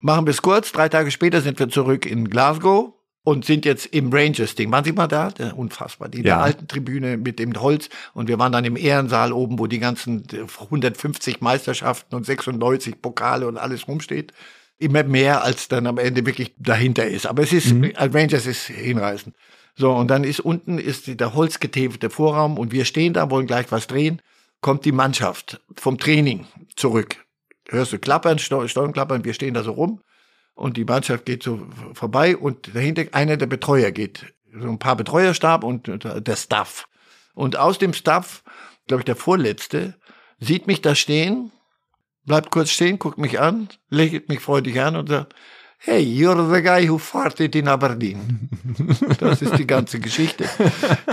Machen wir es kurz, 3 Tage später sind wir zurück in Glasgow und sind jetzt im Rangers-Ding. Waren Sie mal da? Unfassbar, die ja. Alten Tribüne mit dem Holz und wir waren dann im Ehrensaal oben, wo die ganzen 150 Meisterschaften und 96 Pokale und alles rumsteht. Immer mehr, als dann am Ende wirklich dahinter ist. Aber es ist, Rangers ist hinreißend. So, und dann ist unten der holzgetäfelte Vorraum und wir stehen da, wollen gleich was drehen, kommt die Mannschaft vom Training zurück. Hörst du klappern, Stollen klappern, wir stehen da so rum und die Mannschaft geht so vorbei und dahinter einer der Betreuer geht. So ein paar Betreuerstab und der Staff. Und aus dem Staff, glaube ich, der Vorletzte, sieht mich da stehen, bleibt kurz stehen, guckt mich an, lächelt mich freudig an und sagt, hey, you're the guy who farted in Aberdeen. Das ist die ganze Geschichte.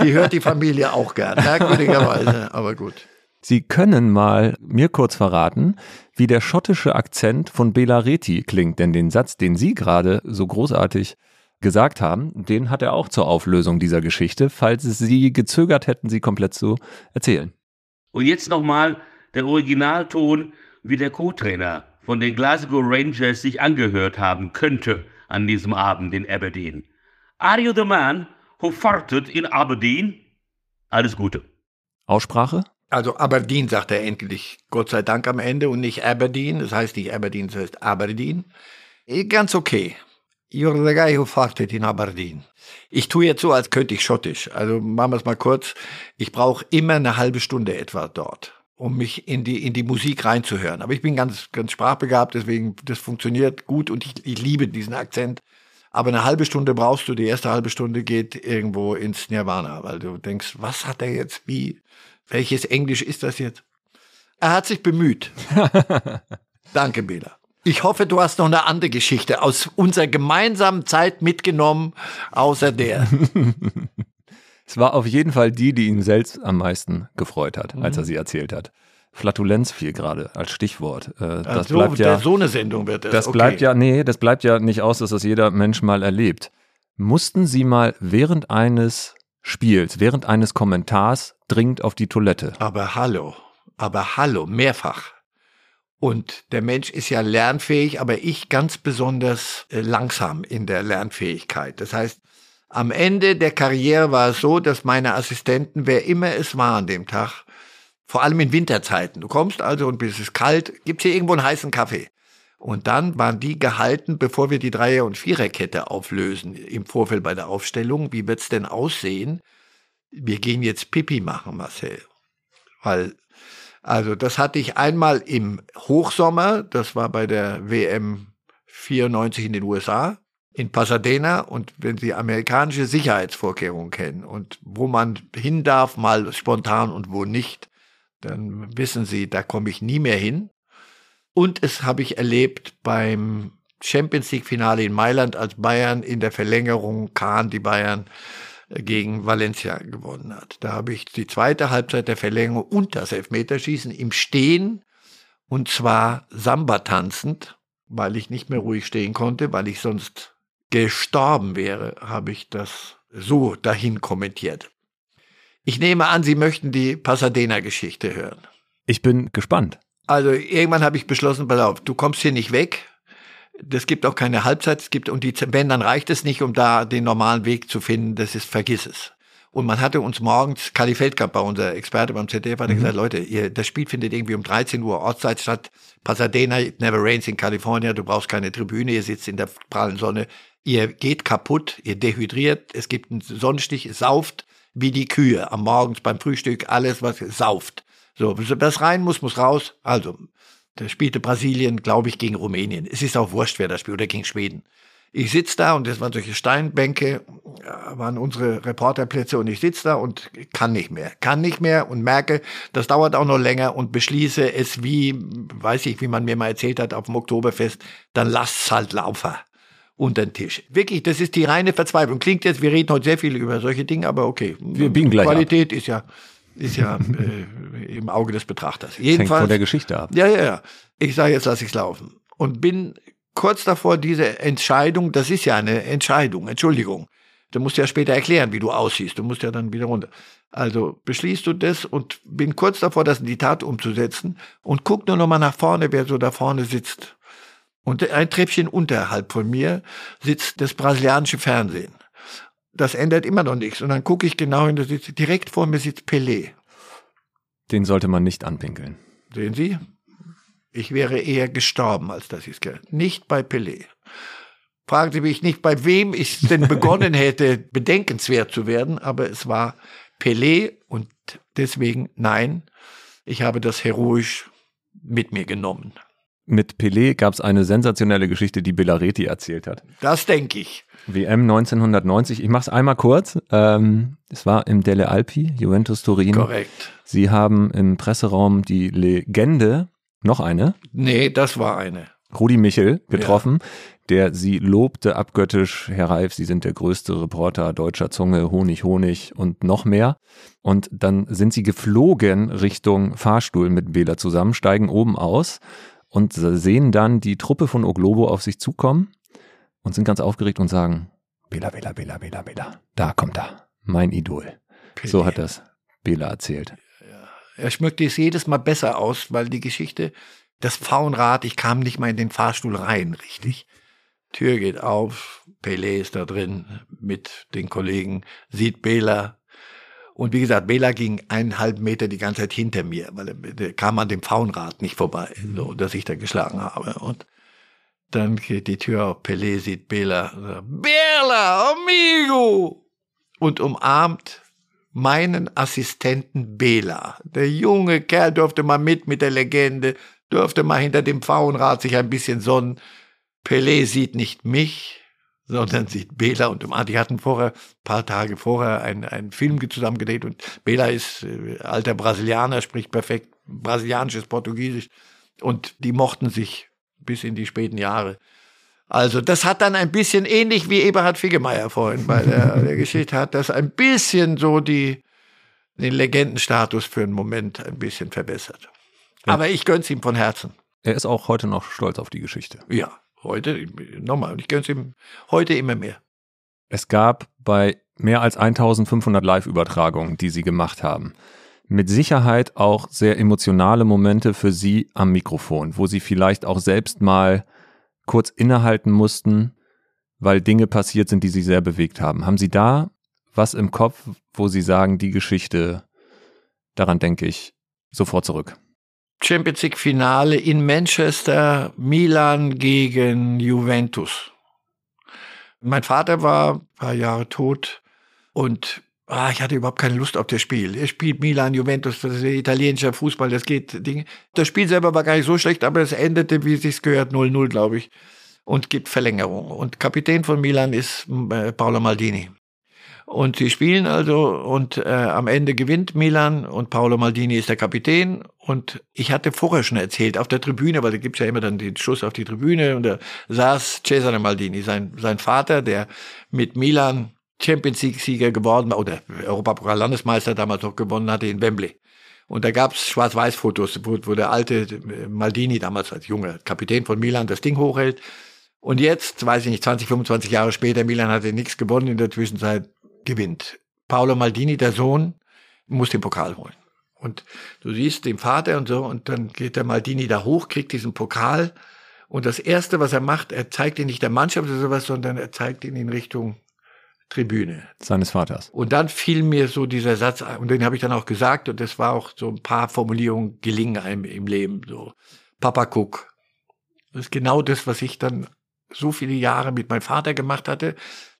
Die hört die Familie auch gern, merkwürdigerweise, aber gut. Sie können mal mir kurz verraten, wie der schottische Akzent von Bela Réthy klingt, denn den Satz, den Sie gerade so großartig gesagt haben, den hat er auch zur Auflösung dieser Geschichte, falls Sie gezögert hätten, sie komplett zu erzählen. Und jetzt nochmal der Originalton, wie der Co-Trainer von den Glasgow Rangers sich angehört haben könnte an diesem Abend in Aberdeen. Are you the man who farted in Aberdeen? Alles Gute. Aussprache? Also Aberdeen sagt er endlich, Gott sei Dank am Ende und nicht Aberdeen. Das heißt nicht Aberdeen, das heißt Aberdeen. Ganz okay. You're the guy who farted in Aberdeen. Ich tue jetzt so, als könnte ich Schottisch. Also machen wir es mal kurz. Ich brauche immer eine halbe Stunde etwa dort, um mich in die Musik reinzuhören. Aber ich bin ganz sprachbegabt, deswegen, das funktioniert gut und ich liebe diesen Akzent. Aber eine halbe Stunde brauchst du, die erste halbe Stunde geht irgendwo ins Nirvana, weil du denkst, was hat er jetzt, wie, welches Englisch ist das jetzt? Er hat sich bemüht. Danke, Bela. Ich hoffe, du hast noch eine andere Geschichte aus unserer gemeinsamen Zeit mitgenommen, außer der. Es war auf jeden Fall die ihn selbst am meisten gefreut hat, als er sie erzählt hat. Flatulenz fiel gerade als Stichwort. Das bleibt ja, so eine Sendung wird es. Das bleibt ja, nee, das bleibt ja nicht aus, dass das jeder Mensch mal erlebt. Mussten Sie mal während eines Spiels, während eines Kommentars dringend auf die Toilette? Aber hallo, mehrfach. Und der Mensch ist ja lernfähig, aber ich ganz besonders langsam in der Lernfähigkeit. Das heißt, am Ende der Karriere war es so, dass meine Assistenten, wer immer es war an dem Tag, vor allem in Winterzeiten, du kommst also und es ist kalt, gibt's hier irgendwo einen heißen Kaffee. Und dann waren die gehalten, bevor wir die Dreier- und Viererkette auflösen im Vorfeld bei der Aufstellung. Wie wird's denn aussehen? Wir gehen jetzt Pipi machen, Marcel. Also das hatte ich einmal im Hochsommer, das war bei der WM 94 in den USA, in Pasadena, und wenn Sie amerikanische Sicherheitsvorkehrungen kennen und wo man hin darf, mal spontan und wo nicht, dann wissen Sie, da komme ich nie mehr hin. Und es habe ich erlebt beim Champions League Finale in Mailand, als Bayern in der Verlängerung die Bayern gegen Valencia gewonnen hat. Da habe ich die zweite Halbzeit der Verlängerung und das Elfmeterschießen im Stehen, und zwar Samba tanzend, weil ich nicht mehr ruhig stehen konnte, weil ich sonst gestorben wäre, habe ich das so dahin kommentiert. Ich nehme an, Sie möchten die Pasadena-Geschichte hören. Ich bin gespannt. Also irgendwann habe ich beschlossen, pass auf, du kommst hier nicht weg. Es gibt auch keine Halbzeit, wenn, dann reicht es nicht, um da den normalen Weg zu finden, vergiss es. Und man hatte uns morgens, Kali Feldkamp, unser Experte beim ZDF, hat gesagt, Leute, das Spiel findet irgendwie um 13 Uhr Ortszeit statt, Pasadena, it never rains in California, du brauchst keine Tribüne, ihr sitzt in der prallen Sonne, ihr geht kaputt, ihr dehydriert, es gibt einen Sonnenstich, es sauft wie die Kühe, am Morgens beim Frühstück, alles was sauft. So, was rein muss raus, also... Da spielte Brasilien, glaube ich, gegen Rumänien. Es ist auch wurscht, wer das spielt, oder gegen Schweden. Ich sitze da, und das waren solche Steinbänke, waren unsere Reporterplätze, und ich sitze da und kann nicht mehr und merke, das dauert auch noch länger, und beschließe es wie man mir mal erzählt hat, auf dem Oktoberfest, dann lasst's halt laufen unter den Tisch. Wirklich, das ist die reine Verzweiflung. Klingt jetzt, wir reden heute sehr viel über solche Dinge, aber okay. Wir biegen gleich Qualität ab. Ist ja im Auge des Betrachters. Jedenfalls, hängt von der Geschichte ab. Ja. Ich sage, jetzt lasse ich es laufen. Und bin kurz davor, diese Entscheidung, das ist ja eine Entscheidung, Entschuldigung. Du musst ja später erklären, wie du aussiehst. Du musst ja dann wieder runter. Also beschließt du das, und bin kurz davor, das in die Tat umzusetzen, und guck nur noch mal nach vorne, wer so da vorne sitzt. Und ein Treppchen unterhalb von mir sitzt das brasilianische Fernsehen. Das ändert immer noch nichts. Und dann gucke ich genau hin, direkt vor mir sitzt Pelé. Den sollte man nicht anpinkeln. Sehen Sie? Ich wäre eher gestorben, als dass ich es getan hätte. Nicht bei Pelé. Fragen Sie mich nicht, bei wem ich denn begonnen hätte, bedenkenswert zu werden, aber es war Pelé, und deswegen nein, ich habe das heroisch mit mir genommen. Mit Pelé gab es eine sensationelle Geschichte, die Bela Réthy erzählt hat. Das denke ich. WM 1990, ich mache es einmal kurz. Es war im Delle Alpi, Juventus Turin. Korrekt. Sie haben im Presseraum die Legende, noch eine? Nee, das war eine. Rudi Michel getroffen, ja. Der sie lobte abgöttisch, Herr Reif, Sie sind der größte Reporter deutscher Zunge, Honig, Honig und noch mehr. Und dann sind sie geflogen Richtung Fahrstuhl mit Bela zusammen, steigen oben aus und sehen dann die Truppe von O Globo auf sich zukommen und sind ganz aufgeregt und sagen, Bela, Bela, Bela, Bela, Bela, da kommt er, mein Idol. Pelé. So hat das Bela erzählt. Ja. Er schmückt es jedes Mal besser aus, weil die Geschichte, das Pfauenrad, ich kam nicht mal in den Fahrstuhl rein, richtig. Tür geht auf, Pelé ist da drin mit den Kollegen, sieht Bela. Und wie gesagt, Bela ging 1,5 Meter die ganze Zeit hinter mir, weil er kam an dem Pfauenrad nicht vorbei, so dass ich da geschlagen habe. Und Dann geht die Tür auf, Pelé sieht Bela. Bela, amigo! Und umarmt meinen Assistenten Bela. Der junge Kerl durfte mal mit der Legende, durfte mal hinter dem Pfauenrad sich ein bisschen sonnen. Pelé sieht nicht mich, sondern sieht Bela und umarmt. Die hatten vorher, paar Tage vorher, einen Film zusammengedreht und Bela ist alter Brasilianer, spricht perfekt brasilianisches Portugiesisch und die mochten sich bis in die späten Jahre. Also das hat dann ein bisschen, ähnlich wie Eberhard Figgemeier vorhin bei der Geschichte, hat das ein bisschen so den Legendenstatus für einen Moment ein bisschen verbessert. Ja. Aber ich gönn's ihm von Herzen. Er ist auch heute noch stolz auf die Geschichte. Ja, heute, nochmal, ich gönn's ihm heute immer mehr. Es gab bei mehr als 1500 Live-Übertragungen, die Sie gemacht haben, mit Sicherheit auch sehr emotionale Momente für Sie am Mikrofon, wo Sie vielleicht auch selbst mal kurz innehalten mussten, weil Dinge passiert sind, die Sie sehr bewegt haben. Haben Sie da was im Kopf, wo Sie sagen, die Geschichte, daran denke ich sofort zurück? Champions League Finale in Manchester, Milan gegen Juventus. Mein Vater war ein paar Jahre tot und ich hatte überhaupt keine Lust auf das Spiel. Er spielt Milan, Juventus, das ist italienischer Fußball, das geht Dinge. Das Spiel selber war gar nicht so schlecht, aber es endete, wie es sich gehört, 0-0, glaube ich. Und gibt Verlängerung. Und Kapitän von Milan ist Paolo Maldini. Und sie spielen also und am Ende gewinnt Milan und Paolo Maldini ist der Kapitän. Und ich hatte vorher schon erzählt, auf der Tribüne, weil da gibt's ja immer dann den Schuss auf die Tribüne und da saß Cesare Maldini, sein Vater, der mit Milan Champions-League-Sieger geworden war oder Europapokal-Landesmeister damals noch gewonnen hatte in Wembley. Und da gab es Schwarz-Weiß-Fotos, wo der alte Maldini damals als junger Kapitän von Milan das Ding hochhält. Und jetzt, weiß ich nicht, 20, 25 Jahre später, Milan hatte nichts gewonnen, in der Zwischenzeit gewinnt. Paolo Maldini, der Sohn, muss den Pokal holen. Und du siehst den Vater und so und dann geht der Maldini da hoch, kriegt diesen Pokal und das Erste, was er macht, er zeigt ihn nicht der Mannschaft oder sowas, sondern er zeigt ihn in Richtung Tribüne. Seines Vaters. Und dann fiel mir so dieser Satz ein, und den habe ich dann auch gesagt, und das war auch so ein paar Formulierungen gelingen einem im Leben, so, Papa guck. Das ist genau das, was ich dann so viele Jahre mit meinem Vater gemacht hatte,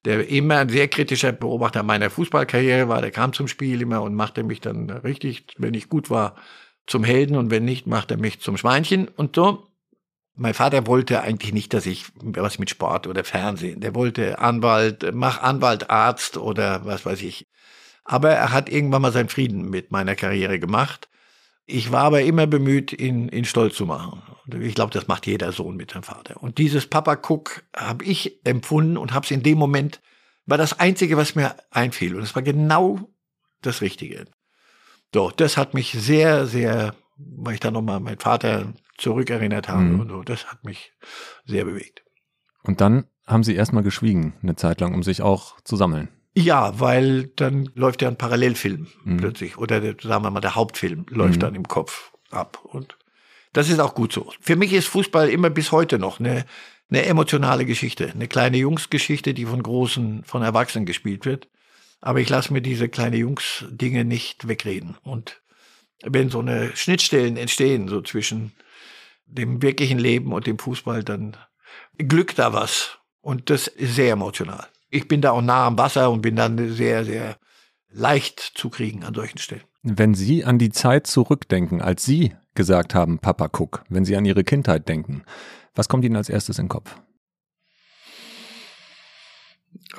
der immer ein sehr kritischer Beobachter meiner Fußballkarriere war, der kam zum Spiel immer und machte mich dann richtig, wenn ich gut war, zum Helden, und wenn nicht, machte er mich zum Schweinchen und so. Mein Vater wollte eigentlich nicht, dass ich was mit Sport oder Fernsehen, der wollte Anwalt, mach Anwalt, Arzt oder was weiß ich. Aber er hat irgendwann mal seinen Frieden mit meiner Karriere gemacht. Ich war aber immer bemüht, ihn stolz zu machen. Ich glaube, das macht jeder Sohn mit seinem Vater. Und dieses Papa-Guck habe ich empfunden und habe es in dem Moment, war das Einzige, was mir einfiel. Und es war genau das Richtige. So, das hat mich sehr, sehr, weil ich da nochmal meinen Vater zurückerinnert habe und so, das hat mich sehr bewegt. Und dann haben Sie erstmal geschwiegen, eine Zeit lang, um sich auch zu sammeln. Ja, weil dann läuft ja ein Parallelfilm plötzlich oder der, sagen wir mal, der Hauptfilm läuft dann im Kopf ab und das ist auch gut so. Für mich ist Fußball immer bis heute noch eine emotionale Geschichte, eine kleine Jungsgeschichte, die von Erwachsenen gespielt wird, aber ich lasse mir diese kleine Jungs-Dinge nicht wegreden und wenn so eine Schnittstellen entstehen, so zwischen dem wirklichen Leben und dem Fußball, dann glückt da was und das ist sehr emotional. Ich bin da auch nah am Wasser und bin dann sehr, sehr leicht zu kriegen an solchen Stellen. Wenn Sie an die Zeit zurückdenken, als Sie gesagt haben, Papa guck, wenn Sie an Ihre Kindheit denken, was kommt Ihnen als erstes in den Kopf?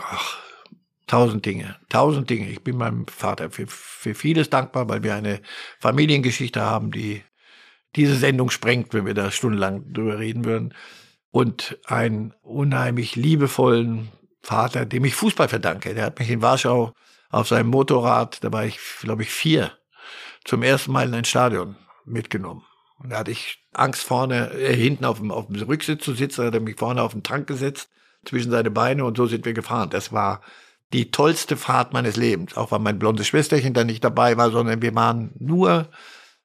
Ach, tausend Dinge. Ich bin meinem Vater für vieles dankbar, weil wir eine Familiengeschichte haben, die diese Sendung sprengt, wenn wir da stundenlang drüber reden würden. Und einen unheimlich liebevollen Vater, dem ich Fußball verdanke. Der hat mich in Warschau auf seinem Motorrad, da war ich, glaube ich, 4, zum ersten Mal in ein Stadion mitgenommen. Und da hatte ich Angst, hinten auf dem Rücksitz zu sitzen, da hat er mich vorne auf den Tank gesetzt, zwischen seine Beine und so sind wir gefahren. Das war die tollste Fahrt meines Lebens, auch weil mein blondes Schwesterchen da nicht dabei war, sondern wir waren nur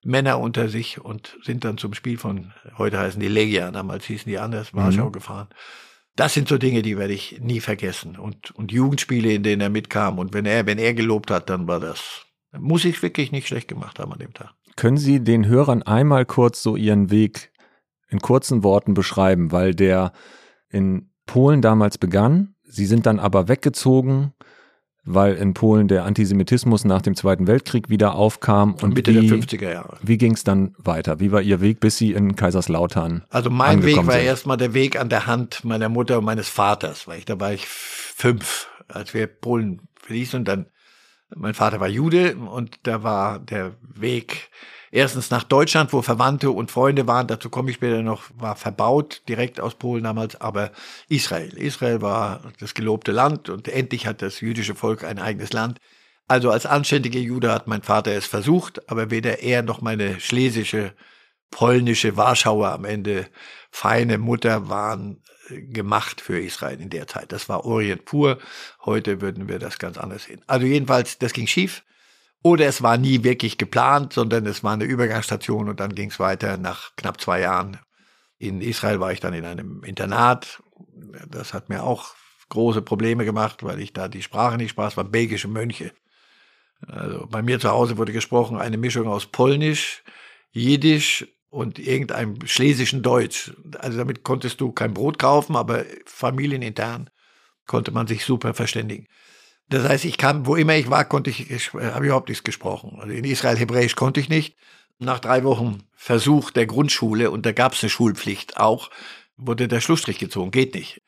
Männer unter sich und sind dann zum Spiel von, heute heißen die Legia, damals hießen die anders, Warschau gefahren. Das sind so Dinge, die werde ich nie vergessen. Und Jugendspiele, in denen er mitkam. Und wenn er gelobt hat, dann war das, muss ich wirklich nicht schlecht gemacht haben an dem Tag. Können Sie den Hörern einmal kurz so Ihren Weg in kurzen Worten beschreiben, weil der in Polen damals begann. Sie sind dann aber weggezogen, weil in Polen der Antisemitismus nach dem Zweiten Weltkrieg wieder aufkam. Und Mitte der 50er Jahre. Wie ging es dann weiter? Wie war Ihr Weg, bis Sie in Kaiserslautern angekommen sind? Also mein Weg war erstmal der Weg an der Hand meiner Mutter und meines Vaters, weil da war ich 5, als wir Polen verließen. Und dann, mein Vater war Jude und da war der Weg erstens nach Deutschland, wo Verwandte und Freunde waren, dazu komme ich später noch, war verbaut, direkt aus Polen damals, aber Israel. Israel war das gelobte Land und endlich hat das jüdische Volk ein eigenes Land. Also als anständiger Jude hat mein Vater es versucht, aber weder er noch meine schlesische, polnische Warschauer am Ende feine Mutter waren gemacht für Israel in der Zeit. Das war Orient pur, heute würden wir das ganz anders sehen. Also jedenfalls, das ging schief. Oder es war nie wirklich geplant, sondern es war eine Übergangsstation und dann ging es weiter nach knapp 2 Jahren. In Israel war ich dann in einem Internat. Das hat mir auch große Probleme gemacht, weil ich da die Sprache nicht sprach. Es waren belgische Mönche. Also bei mir zu Hause wurde gesprochen, eine Mischung aus Polnisch, Jiddisch und irgendeinem schlesischen Deutsch. Also damit konntest du kein Brot kaufen, aber familienintern konnte man sich super verständigen. Das heißt, ich kam, wo immer ich war, habe ich überhaupt nichts gesprochen. Also in Israel Hebräisch konnte ich nicht. Nach 3 Wochen Versuch der Grundschule, und da gab es eine Schulpflicht auch, wurde der Schlussstrich gezogen, geht nicht.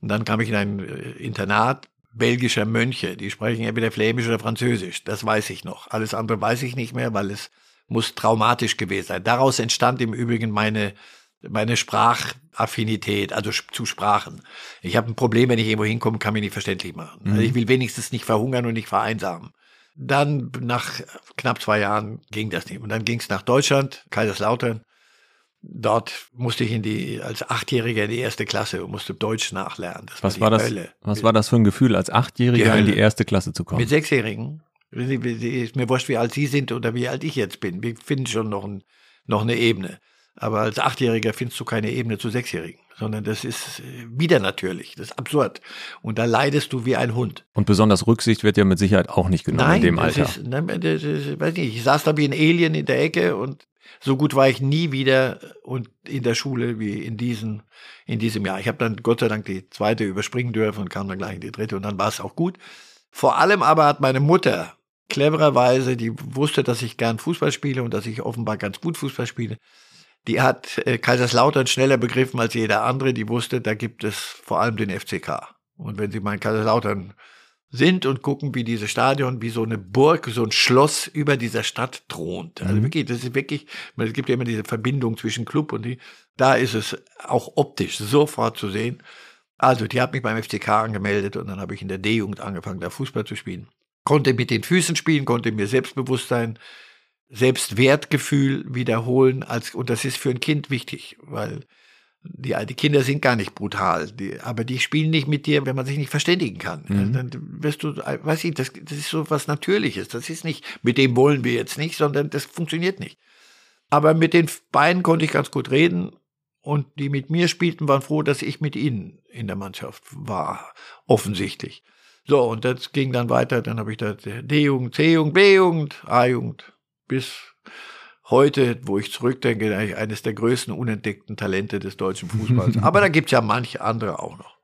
Und dann kam ich in ein Internat belgischer Mönche, die sprechen entweder Flämisch oder Französisch, das weiß ich noch. Alles andere weiß ich nicht mehr, weil es muss traumatisch gewesen sein. Daraus entstand im Übrigen meine Sprachaffinität, also zu Sprachen. Ich habe ein Problem, wenn ich irgendwo hinkomme, kann mich nicht verständlich machen. Also ich will wenigstens nicht verhungern und nicht vereinsamen. Dann nach knapp 2 Jahren ging das nicht. Und dann ging es nach Deutschland, Kaiserslautern. Dort musste ich als 8-Jähriger in die erste Klasse und musste Deutsch nachlernen. Das was war die Hölle. Was war das für ein Gefühl, als 8-Jähriger in die erste Klasse zu kommen? Mit 6-Jährigen. Ist mir wurscht, wie alt Sie sind oder wie alt ich jetzt bin. Wir finden schon noch eine Ebene. Aber als 8-Jähriger findest du keine Ebene zu 6-Jährigen, sondern das ist widernatürlich, das ist absurd. Und da leidest du wie ein Hund. Und besonders Rücksicht wird ja mit Sicherheit auch nicht genommen in dem Alter. Nein, weiß nicht, ich saß da wie ein Alien in der Ecke und so gut war ich nie wieder und in der Schule wie in diesem Jahr. Ich habe dann Gott sei Dank die 2. überspringen dürfen und kam dann gleich in die 3. und dann war es auch gut. Vor allem aber hat meine Mutter clevererweise, die wusste, dass ich gern Fußball spiele und dass ich offenbar ganz gut Fußball spiele, die hat Kaiserslautern schneller begriffen als jeder andere. Die wusste, da gibt es vor allem den FCK. Und wenn Sie mal in Kaiserslautern sind und gucken, wie dieses Stadion, wie so eine Burg, so ein Schloss über dieser Stadt thront. Also wirklich, das ist wirklich, es gibt ja immer diese Verbindung zwischen Club und da ist es auch optisch sofort zu sehen. Also die hat mich beim FCK angemeldet und dann habe ich in der D-Jugend angefangen, da Fußball zu spielen. Konnte mit den Füßen spielen, konnte mir Selbstbewusstsein, Selbstwertgefühl wiederholen, und das ist für ein Kind wichtig, weil die Kinder sind gar nicht brutal, aber die spielen nicht mit dir, wenn man sich nicht verständigen kann. Also dann wirst du, weiß ich, das ist so was Natürliches, das ist nicht, mit dem wollen wir jetzt nicht, sondern das funktioniert nicht. Aber mit den Beinen konnte ich ganz gut reden und die mit mir spielten, waren froh, dass ich mit ihnen in der Mannschaft war, offensichtlich. So, und das ging dann weiter, dann habe ich da D-Jugend, C-Jugend, B-Jugend, A-Jugend. Bis heute, wo ich zurückdenke, eigentlich eines der größten unentdeckten Talente des deutschen Fußballs. Aber da gibt es ja manche andere auch noch.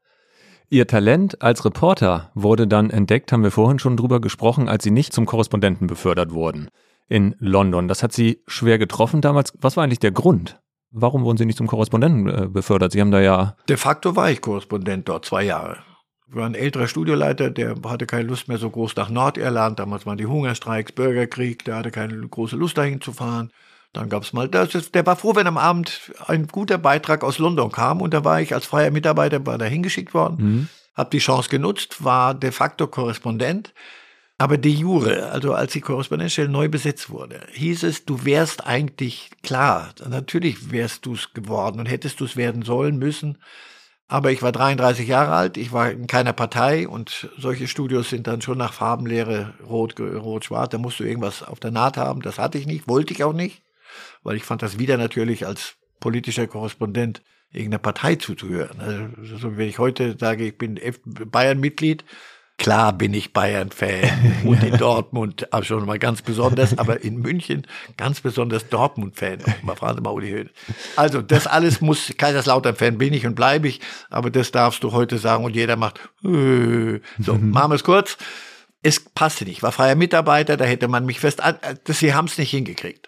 Ihr Talent als Reporter wurde dann entdeckt, haben wir vorhin schon drüber gesprochen, als Sie nicht zum Korrespondenten befördert wurden in London. Das hat Sie schwer getroffen damals. Was war eigentlich der Grund? Warum wurden Sie nicht zum Korrespondenten befördert? Sie haben da ja... De facto war ich Korrespondent dort 2 Jahre. Ich war ein älterer Studioleiter, der hatte keine Lust mehr so groß nach Nordirland. Damals waren die Hungerstreiks, Bürgerkrieg, der hatte keine große Lust dahin zu fahren. Dann gab es mal, der war froh, wenn am Abend ein guter Beitrag aus London kam. Und da war ich als freier Mitarbeiter da hingeschickt worden, habe die Chance genutzt, war de facto Korrespondent. Aber de jure, also als die Korrespondentstelle neu besetzt wurde, hieß es, du wärst eigentlich klar. Natürlich wärst du es geworden und hättest du es werden sollen, müssen. Aber ich war 33 Jahre alt, ich war in keiner Partei und solche Studios sind dann schon nach Farbenlehre rot-schwarz, da musst du irgendwas auf der Naht haben, das hatte ich nicht, wollte ich auch nicht, weil ich fand das wieder natürlich als politischer Korrespondent irgendeiner Partei zuzuhören. Also wenn ich heute sage, ich bin Bayern-Mitglied, Klar bin ich Bayern-Fan und in Dortmund schon mal ganz besonders, aber in München ganz besonders Dortmund-Fan. Man fragt mal Uli Hoeneß. Also das alles muss, Kaiserslautern-Fan bin ich und bleibe ich, aber das darfst du heute sagen und jeder macht, so, machen wir es kurz. Es passte nicht, war freier Mitarbeiter, da hätte man mich fest, sie haben es nicht hingekriegt.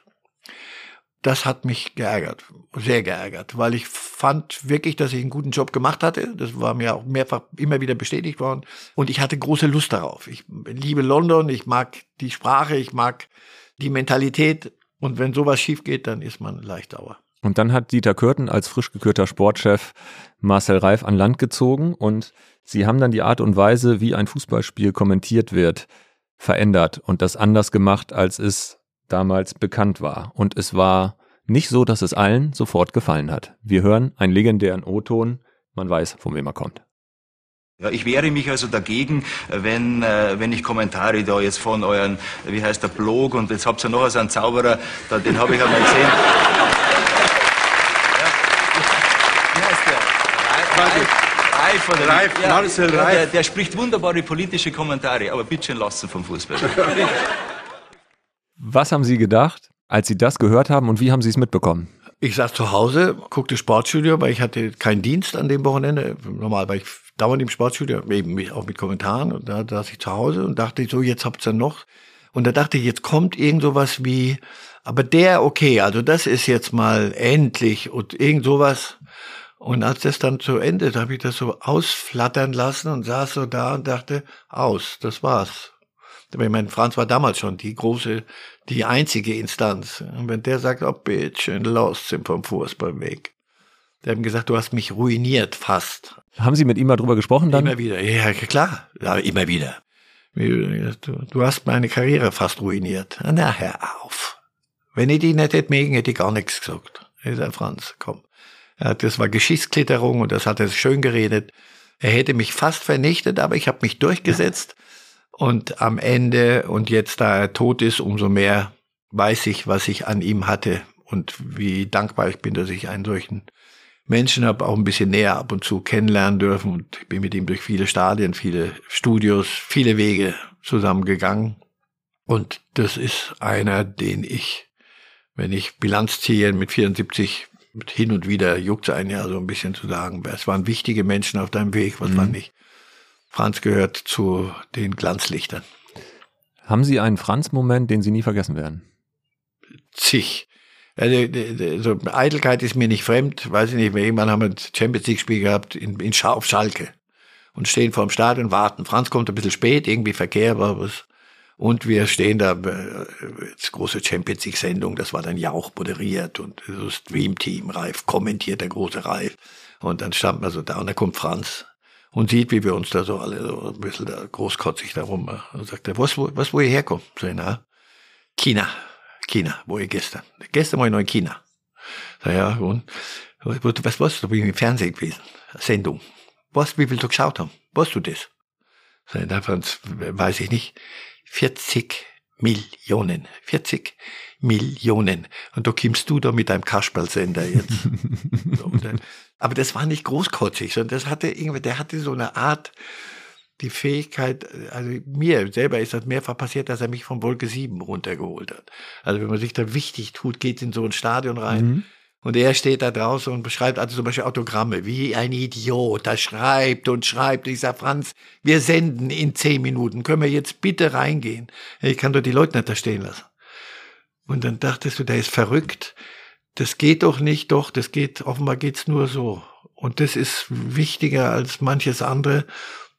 Das hat mich geärgert, sehr geärgert, weil ich fand wirklich, dass ich einen guten Job gemacht hatte. Das war mir auch mehrfach immer wieder bestätigt worden. Und ich hatte große Lust darauf. Ich liebe London, ich mag die Sprache, ich mag die Mentalität. Und wenn sowas schief geht, dann ist man leicht sauer. Und dann hat Dieter Kürten als frisch gekürter Sportchef Marcel Reif an Land gezogen. Und sie haben dann die Art und Weise, wie ein Fußballspiel kommentiert wird, verändert und das anders gemacht, als es damals bekannt war. Und es war nicht so, dass es allen sofort gefallen hat. Wir hören einen legendären O-Ton. Man weiß, von wem er kommt. Ja, ich wehre mich also dagegen, wenn ich Kommentare da jetzt von euren, wie heißt der, Blog, und jetzt habt ihr noch so einen Zauberer, da, den habe ich einmal gesehen. Wie heißt der? Reif, Marcel Reif. Der spricht wunderbare politische Kommentare, aber bitte schön lassen vom Fußball. Was haben Sie gedacht, als Sie das gehört haben, und wie haben Sie es mitbekommen? Ich saß zu Hause, guckte Sportstudio, weil ich hatte keinen Dienst an dem Wochenende. Normal war ich dauernd im Sportstudio, eben auch mit Kommentaren. Und da saß ich zu Hause und dachte, so, jetzt habt's dann noch. Und da dachte ich, jetzt kommt irgend sowas wie, aber okay, also das ist jetzt mal endlich und irgend sowas. Und als das dann zu Ende, da habe ich das so ausflattern lassen und saß so da und dachte, das war's. Ich meine, Franz war damals schon die einzige Instanz. Und wenn der sagt, bitteschön, los sind vom Fußball weg. Die haben gesagt, du hast mich ruiniert fast. Haben Sie mit ihm mal drüber gesprochen dann? Immer wieder, ja klar, ja, immer wieder. Du hast meine Karriere fast ruiniert. Na, hör auf. Wenn ich die nicht hätte mögen, hätte ich gar nichts gesagt. Ich sage, Franz, komm. Das war Geschichtsklitterung und das hat er schön geredet. Er hätte mich fast vernichtet, aber ich habe mich durchgesetzt. Und am Ende, und jetzt da er tot ist, umso mehr weiß ich, was ich an ihm hatte und wie dankbar ich bin, dass ich einen solchen Menschen habe, auch ein bisschen näher ab und zu kennenlernen dürfen. Und ich bin mit ihm durch viele Stadien, viele Studios, viele Wege zusammengegangen. Und das ist einer, den ich, wenn ich Bilanz ziehe mit 74, hin und wieder juckt es einen ja so ein bisschen zu sagen, es waren wichtige Menschen auf deinem Weg, was war nicht. Franz gehört zu den Glanzlichtern. Haben Sie einen Franz-Moment, den Sie nie vergessen werden? Zig. Also, Eitelkeit ist mir nicht fremd, weiß ich nicht, irgendwann haben wir ein Champions-League-Spiel gehabt auf Schalke und stehen vor dem Stadion und warten. Franz kommt ein bisschen spät, irgendwie Verkehr war was. Und wir stehen da, jetzt große Champions-League-Sendung, das war dann Jauch moderiert und so Stream-Team, Reif kommentiert, der große Reif. Und dann standen wir so da und da kommt Franz und sieht, wie wir uns da so alle so ein bisschen da großkotzig da rum. Und sagt er, wo ihr herkommt? Sag ich, na? China, wo ihr gestern? Gestern war ich noch in China. Sag ich, ja, und was warst du? Da bin ich im Fernsehen gewesen, Sendung. Was, wie viel du geschaut haben? Warst du das? Sag ich, na, Franz, weiß ich nicht. 40 Millionen. Und da kommst du da mit deinem Kasperlsender jetzt. Aber das war nicht großkotzig, sondern der hatte so eine Art, die Fähigkeit, also mir selber ist das mehrfach passiert, dass er mich von Wolke 7 runtergeholt hat. Also wenn man sich da wichtig tut, geht in so ein Stadion rein. Und er steht da draußen und beschreibt also zum Beispiel Autogramme, wie ein Idiot, da schreibt und schreibt. Ich sag, Franz, wir senden in 10 Minuten, können wir jetzt bitte reingehen? Ich kann doch die Leute nicht da stehen lassen. Und dann dachtest du, der ist verrückt, das geht doch nicht, offenbar geht's nur so. Und das ist wichtiger als manches andere.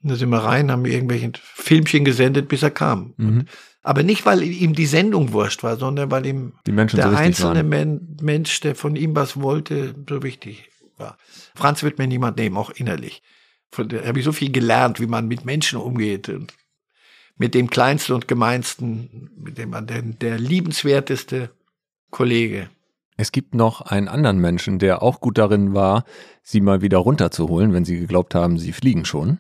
Und da sind wir rein, haben irgendwelche Filmchen gesendet, bis er kam. Aber nicht, weil ihm die Sendung wurscht war, sondern weil ihm der einzelne Mensch, der von ihm was wollte, so wichtig war. Franz wird mir niemand nehmen, auch innerlich. Von der habe ich so viel gelernt, wie man mit Menschen umgeht. Und mit dem Kleinsten und Gemeinsten, mit dem man der liebenswerteste Kollege. Es gibt noch einen anderen Menschen, der auch gut darin war, Sie mal wieder runterzuholen, wenn Sie geglaubt haben, Sie fliegen schon.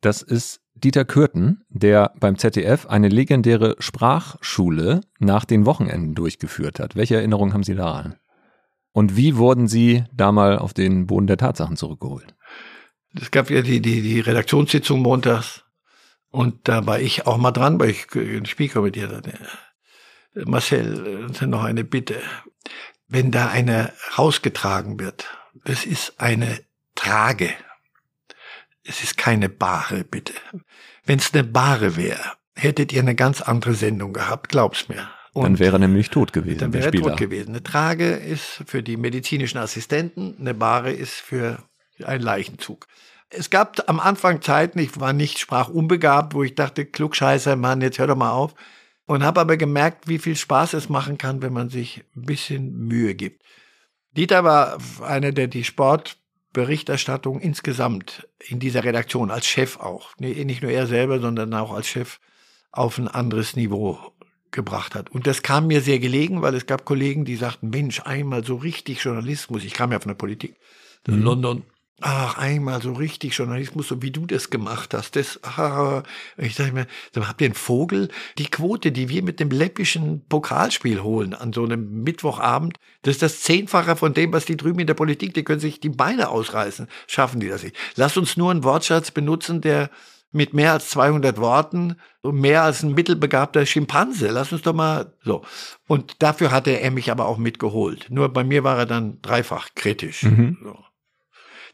Das ist Dieter Kürten, der beim ZDF eine legendäre Sprachschule nach den Wochenenden durchgeführt hat. Welche Erinnerungen haben Sie daran? Und wie wurden Sie da mal auf den Boden der Tatsachen zurückgeholt? Es gab ja die Redaktionssitzung montags Und da war ich auch mal dran, weil ich ein Spiel kommentiert hatte. Marcel, noch eine Bitte. Wenn da einer rausgetragen wird, das ist eine Trage. Es ist keine Bahre, bitte. Wenn es eine Bahre wäre, hättet ihr eine ganz andere Sendung gehabt, glaub's mir. Und dann wäre nämlich tot gewesen, der Spieler. Dann wäre tot gewesen. Eine Trage ist für die medizinischen Assistenten, eine Bahre ist für einen Leichenzug. Es gab am Anfang Zeiten, ich war nicht sprachunbegabt, wo ich dachte, Klugscheißer, Mann, jetzt hör doch mal auf. Und habe aber gemerkt, wie viel Spaß es machen kann, wenn man sich ein bisschen Mühe gibt. Dieter war einer, der die Sportberichterstattung insgesamt in dieser Redaktion als Chef auch, nicht nur er selber, sondern auch als Chef auf ein anderes Niveau gebracht hat. Und das kam mir sehr gelegen, weil es gab Kollegen, die sagten, Mensch, einmal so richtig Journalismus. Ich kam ja von der Politik in London. Ach, einmal so richtig Journalismus, so wie du das gemacht hast. Ich sage mir, habt ihr einen Vogel? Die Quote, die wir mit dem läppischen Pokalspiel holen an so einem Mittwochabend, das ist das 10-fache von dem, was die drüben in der Politik, die können sich die Beine ausreißen, schaffen die das nicht. Lasst uns nur einen Wortschatz benutzen, der mit mehr als 200 Worten, mehr als ein mittelbegabter Schimpanse, lass uns doch mal so. Und dafür hatte er mich aber auch mitgeholt. Nur bei mir war er dann dreifach kritisch. Mhm. So.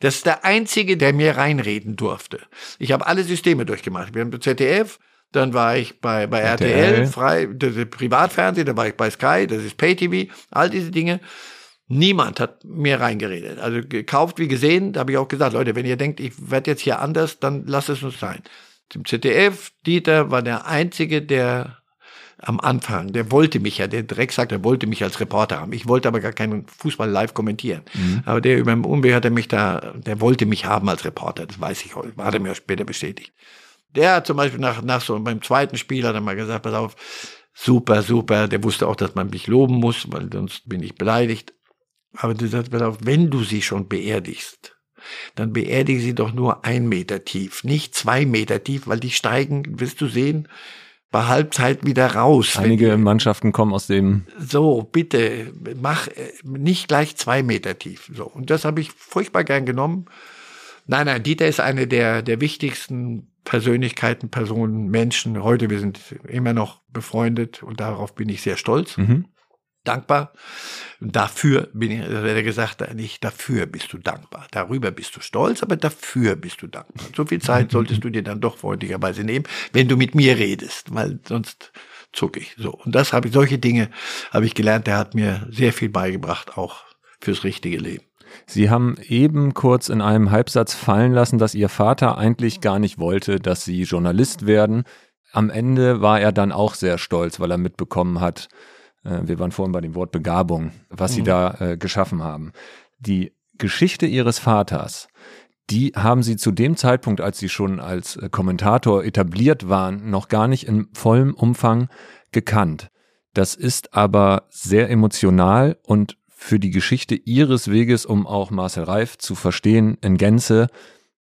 Das ist der Einzige, der mir reinreden durfte. Ich habe alle Systeme durchgemacht. Ich bin beim ZDF, dann war ich bei RTL, Privatfernsehen, dann war ich bei Sky, das ist Pay-TV, all diese Dinge. Niemand hat mir reingeredet. Also gekauft wie gesehen, da habe ich auch gesagt, Leute, wenn ihr denkt, ich werde jetzt hier anders, dann lasst es uns sein. Zum ZDF, Dieter war der Einzige, der am Anfang, der wollte mich ja, der Drecksack, der wollte mich als Reporter haben. Ich wollte aber gar keinen Fußball live kommentieren. Mhm. Aber der über dem Umweg hat er mich da, der wollte mich haben als Reporter, das weiß ich heute, hat er mir später bestätigt. Der hat zum Beispiel nach so beim zweiten Spiel hat er mal gesagt, pass auf, super, super, der wusste auch, dass man mich loben muss, weil sonst bin ich beleidigt. Aber der sagt, pass auf, wenn du sie schon beerdigst, dann beerdige sie doch nur 1 Meter tief, nicht 2 Meter tief, weil die steigen, wirst du sehen, bei Halbzeit wieder raus. Einige Mannschaften kommen aus dem... So, bitte, mach nicht gleich 2 Meter tief. So. Und das habe ich furchtbar gern genommen. Nein, Dieter ist eine der wichtigsten Persönlichkeiten, Personen, Menschen. Heute, wir sind immer noch befreundet und darauf bin ich sehr stolz. Mhm. Dankbar. Und dafür bin ich, das wäre gesagt, nicht dafür bist du dankbar. Darüber bist du stolz, aber dafür bist du dankbar. So viel Zeit solltest du dir dann doch freundlicherweise nehmen, wenn du mit mir redest, weil sonst zucke ich. So. Und das habe ich, solche Dinge habe ich gelernt. Der hat mir sehr viel beigebracht, auch fürs richtige Leben. Sie haben eben kurz in einem Halbsatz fallen lassen, dass Ihr Vater eigentlich gar nicht wollte, dass Sie Journalist werden. Am Ende war er dann auch sehr stolz, weil er mitbekommen hat, wir waren vorhin bei dem Wort Begabung, was Sie da geschaffen haben. Die Geschichte Ihres Vaters, die haben Sie zu dem Zeitpunkt, als Sie schon als Kommentator etabliert waren, noch gar nicht in vollem Umfang gekannt. Das ist aber sehr emotional und für die Geschichte Ihres Weges, um auch Marcel Reif zu verstehen, in Gänze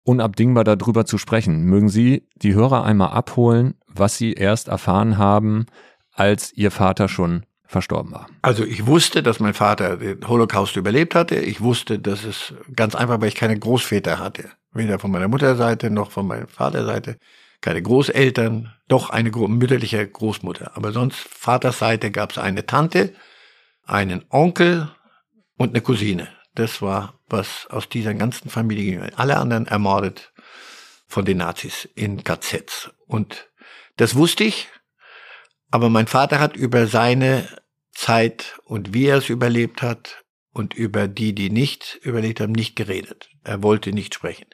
unabdingbar darüber zu sprechen. Mögen Sie die Hörer einmal abholen, was Sie erst erfahren haben, als Ihr Vater schon verstorben war. Also ich wusste, dass mein Vater den Holocaust überlebt hatte. Ich wusste, dass es ganz einfach, weil ich keine Großväter hatte. Weder von meiner Mutterseite noch von meiner Vaterseite. Keine Großeltern, doch eine mütterliche Großmutter. Aber sonst Vaterseite gab es eine Tante, einen Onkel und eine Cousine. Das war, was aus dieser ganzen Familie ging. Alle anderen ermordet von den Nazis in KZs. Und das wusste ich. Aber mein Vater hat über seine Zeit und wie er es überlebt hat und über die, die nicht überlebt haben, nicht geredet. Er wollte nicht sprechen.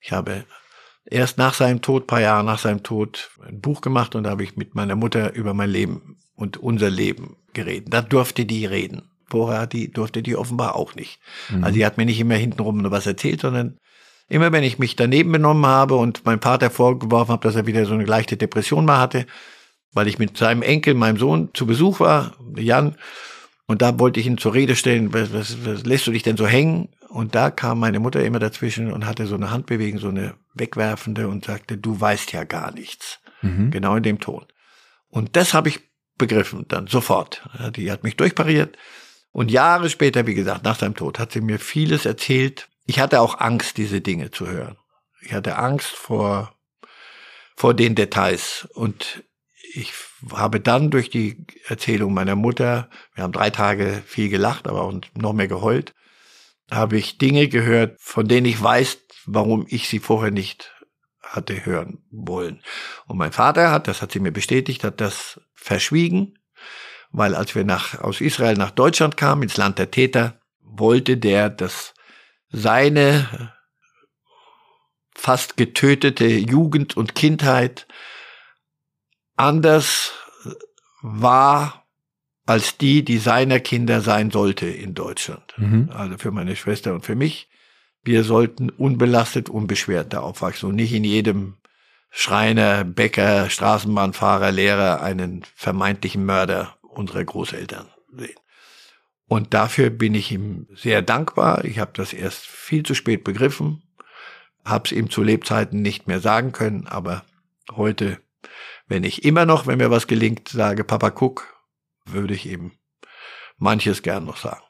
Ich habe erst nach seinem Tod, ein paar Jahre nach seinem Tod, ein Buch gemacht und da habe ich mit meiner Mutter über mein Leben und unser Leben geredet. Da durfte die reden. Vorher durfte die offenbar auch nicht. Mhm. Also die hat mir nicht immer hintenrum nur was erzählt, sondern immer wenn ich mich daneben benommen habe und meinem Vater vorgeworfen habe, dass er wieder so eine leichte Depression mal hatte, weil ich mit seinem Enkel, meinem Sohn, zu Besuch war, Jan, und da wollte ich ihn zur Rede stellen, was lässt du dich denn so hängen? Und da kam meine Mutter immer dazwischen und hatte so eine Handbewegung, so eine wegwerfende und sagte, du weißt ja gar nichts. Mhm. Genau in dem Ton. Und das habe ich begriffen dann sofort. Die hat mich durchpariert und Jahre später, wie gesagt, nach seinem Tod, hat sie mir vieles erzählt. Ich hatte auch Angst, diese Dinge zu hören. Ich hatte Angst vor vor den Details. Und ich habe dann durch die Erzählung meiner Mutter, wir haben 3 Tage viel gelacht, aber auch noch mehr geheult, habe ich Dinge gehört, von denen ich weiß, warum ich sie vorher nicht hatte hören wollen. Und mein Vater hat, das hat sie mir bestätigt, hat das verschwiegen, weil als wir aus Israel nach Deutschland kamen, ins Land der Täter, wollte der, dass seine fast getötete Jugend und Kindheit anders war als die seiner Kinder sein sollte in Deutschland. Mhm. Also für meine Schwester und für mich. Wir sollten unbelastet, unbeschwert da aufwachsen und nicht in jedem Schreiner, Bäcker, Straßenbahnfahrer, Lehrer einen vermeintlichen Mörder unserer Großeltern sehen. Und dafür bin ich ihm sehr dankbar. Ich habe das erst viel zu spät begriffen, habe es ihm zu Lebzeiten nicht mehr sagen können, aber heute, wenn ich immer noch, wenn mir was gelingt, sage, Papa, guck, würde ich eben manches gern noch sagen.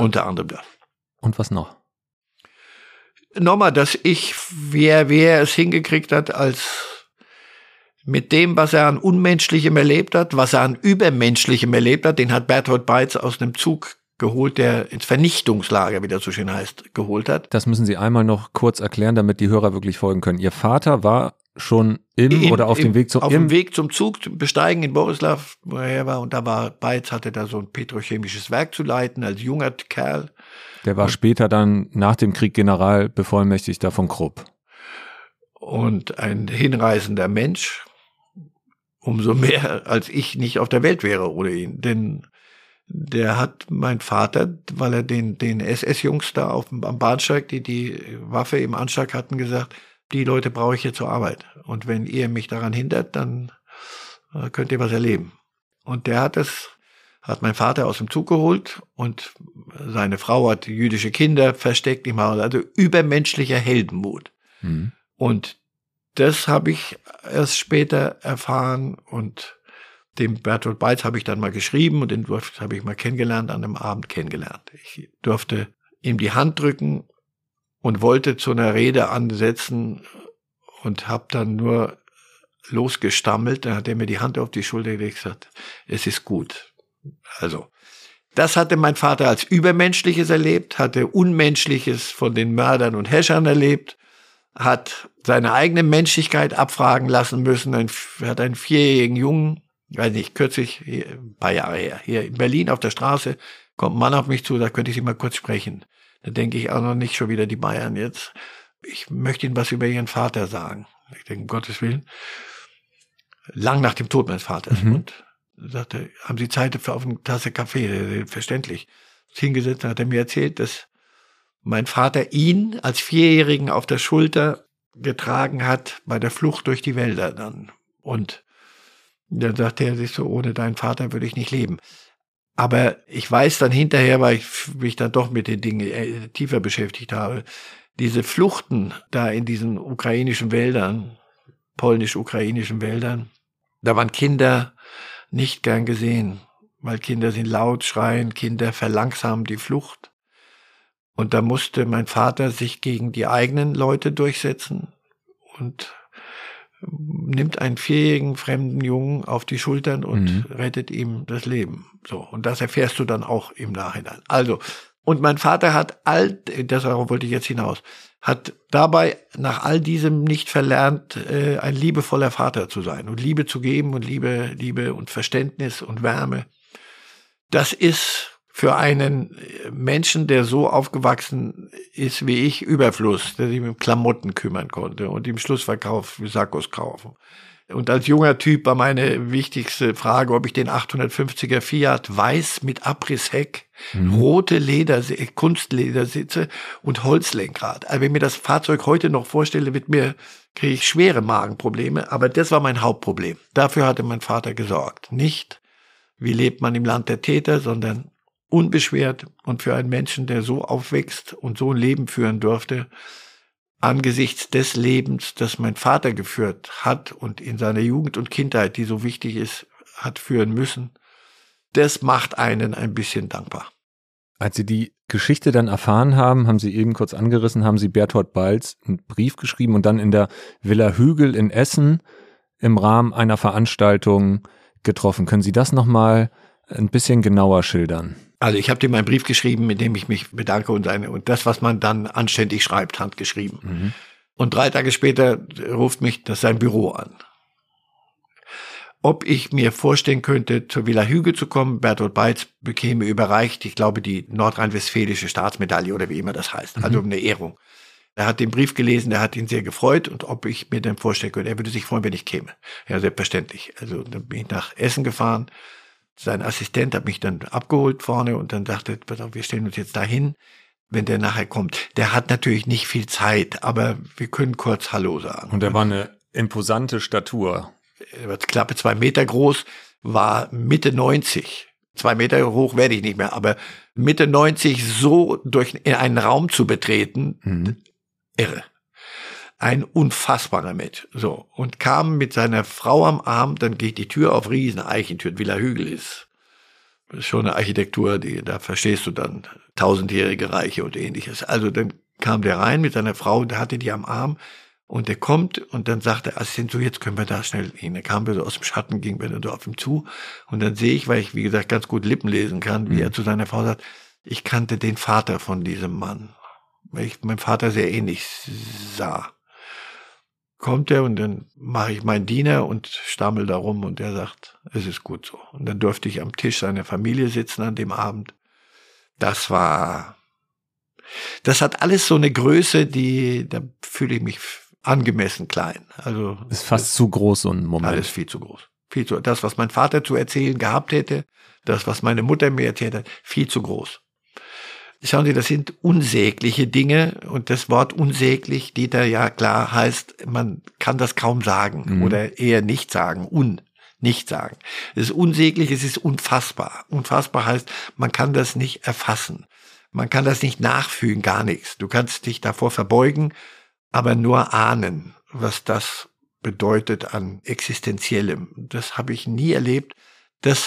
Unter anderem das. Und was noch? Nochmal, dass wer es hingekriegt hat, als mit dem, was er an Unmenschlichem erlebt hat, was er an Übermenschlichem erlebt hat, den hat Berthold Beitz aus einem Zug geholt, der ins Vernichtungslager, wie das so schön heißt, geholt hat. Das müssen Sie einmal noch kurz erklären, damit die Hörer wirklich folgen können. Ihr Vater war schon auf dem Weg zum Zug besteigen in Borislav, wo er war, und da war Beitz, hatte da so ein petrochemisches Werk zu leiten als junger Kerl. Der war später dann nach dem Krieg Generalbevollmächtigter von Krupp. Und ein hinreißender Mensch, umso mehr, als ich nicht auf der Welt wäre ohne ihn. Denn der hat mein Vater, weil er den SS-Jungs da am Bahnsteig, die Waffe im Anschlag hatten, gesagt, die Leute brauche ich hier zur Arbeit. Und wenn ihr mich daran hindert, dann könnt ihr was erleben. Und der hat mein Vater aus dem Zug geholt und seine Frau hat jüdische Kinder versteckt im Haus, also übermenschlicher Heldenmut. Mhm. Und das habe ich erst später erfahren und dem Bertolt Beitz habe ich dann mal geschrieben und den habe ich mal kennengelernt, an einem Abend kennengelernt. Ich durfte ihm die Hand drücken und wollte zu einer Rede ansetzen und habe dann nur losgestammelt, dann hat er mir die Hand auf die Schulter gelegt und gesagt, es ist gut. Also, das hatte mein Vater als Übermenschliches erlebt, hatte Unmenschliches von den Mördern und Häschern erlebt, hat seine eigene Menschlichkeit abfragen lassen müssen, hat einen 4-jährigen Jungen, weiß nicht, kürzlich, ein paar Jahre her, hier in Berlin auf der Straße, kommt ein Mann auf mich zu, da könnte ich Sie mal kurz sprechen. Da denke ich auch noch nicht schon wieder die Bayern jetzt. Ich möchte Ihnen was über Ihren Vater sagen. Ich denke, um Gottes Willen, lang nach dem Tod meines Vaters. Mhm. Und sagte, haben Sie Zeit für eine Tasse Kaffee? Verständlich. Hingesetzt, hat er mir erzählt, dass mein Vater ihn als 4-Jährigen auf der Schulter getragen hat bei der Flucht durch die Wälder dann. Und dann sagte er sich so, ohne deinen Vater würde ich nicht leben. Aber ich weiß dann hinterher, weil ich mich dann doch mit den Dingen tiefer beschäftigt habe, diese Fluchten da in diesen ukrainischen Wäldern, polnisch-ukrainischen Wäldern, da waren Kinder nicht gern gesehen, weil Kinder sind laut, schreien, Kinder verlangsamen die Flucht. Und da musste mein Vater sich gegen die eigenen Leute durchsetzen und nimmt einen 4-jährigen fremden Jungen auf die Schultern und rettet ihm das Leben. So, und das erfährst du dann auch im Nachhinein. Also, und mein Vater hat darauf wollte ich jetzt hinaus, hat dabei nach all diesem nicht verlernt, ein liebevoller Vater zu sein und Liebe zu geben und Liebe und Verständnis und Wärme. Das ist für einen Menschen, der so aufgewachsen ist wie ich, Überfluss, der sich mit Klamotten kümmern konnte und im Schlussverkauf Sakkos kaufen. Und als junger Typ war meine wichtigste Frage, ob ich den 850er Fiat weiß mit Abrisheck, rote Kunstledersitze und Holzlenkrad. Also wenn ich mir das Fahrzeug heute noch vorstelle, kriege ich schwere Magenprobleme. Aber das war mein Hauptproblem. Dafür hatte mein Vater gesorgt. Nicht, wie lebt man im Land der Täter, sondern unbeschwert und für einen Menschen, der so aufwächst und so ein Leben führen durfte, angesichts des Lebens, das mein Vater geführt hat und in seiner Jugend und Kindheit, die so wichtig ist, hat führen müssen, das macht einen ein bisschen dankbar. Als Sie die Geschichte dann erfahren haben, haben Sie eben kurz angerissen, haben Sie Berthold Balz einen Brief geschrieben und dann in der Villa Hügel in Essen im Rahmen einer Veranstaltung getroffen. Können Sie das nochmal ein bisschen genauer schildern? Also ich habe dem einen Brief geschrieben, in dem ich mich bedanke und das, was man dann anständig schreibt, handgeschrieben. Mhm. Und 3 Tage später ruft mich sein Büro an. Ob ich mir vorstellen könnte, zur Villa Hügel zu kommen. Berthold Balz bekäme überreicht, ich glaube, die nordrhein-westfälische Staatsmedaille oder wie immer das heißt, also eine Ehrung. Er hat den Brief gelesen, der hat ihn sehr gefreut und ob ich mir dann vorstellen könnte, er würde sich freuen, wenn ich käme. Ja, selbstverständlich. Also dann bin ich nach Essen gefahren, sein Assistent hat mich dann abgeholt vorne und dann dachte, wir stellen uns jetzt dahin, wenn der nachher kommt. Der hat natürlich nicht viel Zeit, aber wir können kurz Hallo sagen. Und er war eine imposante Statur. Klappe 2 Meter groß, war Mitte 90. 2 Meter hoch werde ich nicht mehr, aber Mitte 90 so in einen Raum zu betreten, irre. Ein unfassbarer Mensch. So. Und kam mit seiner Frau am Arm, dann geht die Tür auf, riesen Eichentüren, Villa Hügel ist schon eine Architektur, da verstehst du dann tausendjährige Reiche und ähnliches. Also dann kam der rein mit seiner Frau, der hatte die am Arm. Und er kommt und dann sagt der Assistent, so jetzt können wir da schnell hin. Dann kamen wir so aus dem Schatten, gingen wir dann so auf ihm zu. Und dann sehe ich, weil ich, wie gesagt, ganz gut Lippen lesen kann, wie er zu seiner Frau sagt, ich kannte den Vater von diesem Mann, weil ich meinem Vater sehr ähnlich sah. Kommt er und dann mache ich meinen Diener und stammel da rum und er sagt, es ist gut so. Und dann durfte ich am Tisch seiner Familie sitzen an dem Abend. Das hat alles so eine Größe, da fühle ich mich angemessen klein. Also ist fast zu groß so ein Moment. Alles viel zu groß. Das, was mein Vater zu erzählen gehabt hätte, das, was meine Mutter mir erzählt hat, viel zu groß. Schauen Sie, das sind unsägliche Dinge und das Wort unsäglich, Dieter, ja klar, heißt, man kann das kaum sagen oder eher nicht sagen, nicht sagen. Es ist unsäglich, es ist unfassbar. Unfassbar heißt, man kann das nicht erfassen. Man kann das nicht nachfühlen, gar nichts. Du kannst dich davor verbeugen, aber nur ahnen, was das bedeutet an Existenziellem. Das habe ich nie erlebt.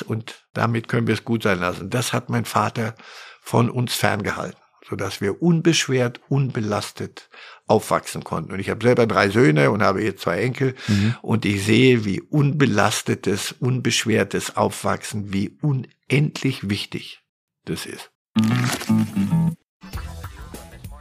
Und damit können wir es gut sein lassen. Das hat mein Vater von uns ferngehalten, sodass wir unbeschwert, unbelastet aufwachsen konnten. Und ich habe selber 3 Söhne und habe jetzt 2 Enkel. Und ich sehe, wie unbelastetes, unbeschwertes Aufwachsen, wie unendlich wichtig das ist.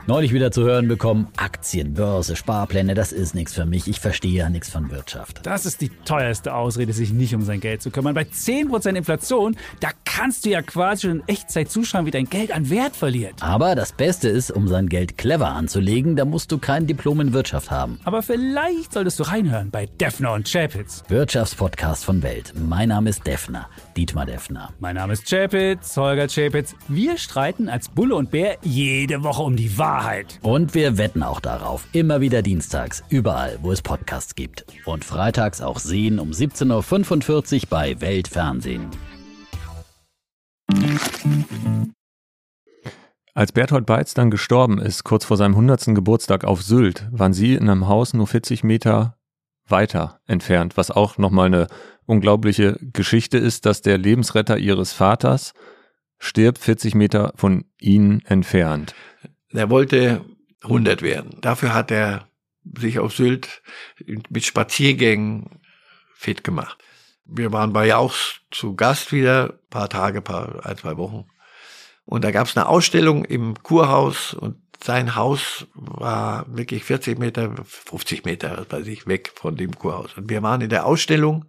Neulich wieder zu hören bekommen, Aktien, Börse, Sparpläne, das ist nichts für mich, ich verstehe ja nichts von Wirtschaft. Das ist die teuerste Ausrede, sich nicht um sein Geld zu kümmern. Bei 10% Inflation, da kannst du ja quasi schon in Echtzeit zuschauen, wie dein Geld an Wert verliert. Aber das Beste ist, um sein Geld clever anzulegen, da musst du kein Diplom in Wirtschaft haben. Aber vielleicht solltest du reinhören bei Defner und Chapitz. Wirtschaftspodcast von Welt. Mein Name ist Defner, Dietmar Defner. Mein Name ist Chapitz, Holger Chapitz. Wir streiten als Bulle und Bär jede Woche um die Wahrheit. Und wir wetten auch darauf. Immer wieder dienstags, überall, wo es Podcasts gibt. Und freitags auch sehen um 17.45 Uhr bei Weltfernsehen. Als Berthold Balz dann gestorben ist, kurz vor seinem 100. Geburtstag auf Sylt, waren Sie in einem Haus nur 40 Meter weiter entfernt. Was auch nochmal eine unglaubliche Geschichte ist, dass der Lebensretter Ihres Vaters stirbt 40 Meter von Ihnen entfernt. Er wollte 100 werden. Dafür hat er sich auf Sylt mit Spaziergängen fit gemacht. Wir waren bei Jauch zu Gast wieder, ein, 2 Wochen. Und da gab es eine Ausstellung im Kurhaus und sein Haus war wirklich 40 Meter, 50 Meter, weiß ich, weg von dem Kurhaus. Und wir waren in der Ausstellung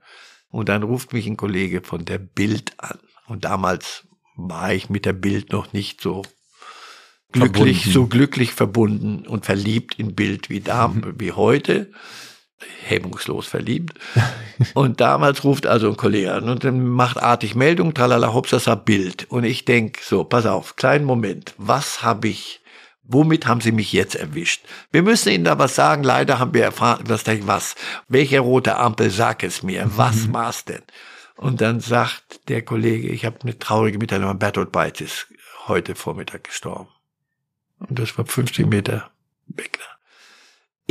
und dann ruft mich ein Kollege von der Bild an. Und damals war ich mit der Bild noch nicht so glücklich verbunden und verliebt in Bild wie heute, hemmungslos verliebt. Und damals ruft also ein Kollege an und dann macht artig Meldung, tralala, hopsasa, Bild. Und ich denke, so, pass auf, kleinen Moment, womit haben Sie mich jetzt erwischt? Wir müssen Ihnen da was sagen, leider haben wir erfahren, welche rote Ampel, sag es mir, was war's denn? Und dann sagt der Kollege, ich habe eine traurige Mitteilung, Berthold Balz ist heute Vormittag gestorben. Und das war 50 Meter weg.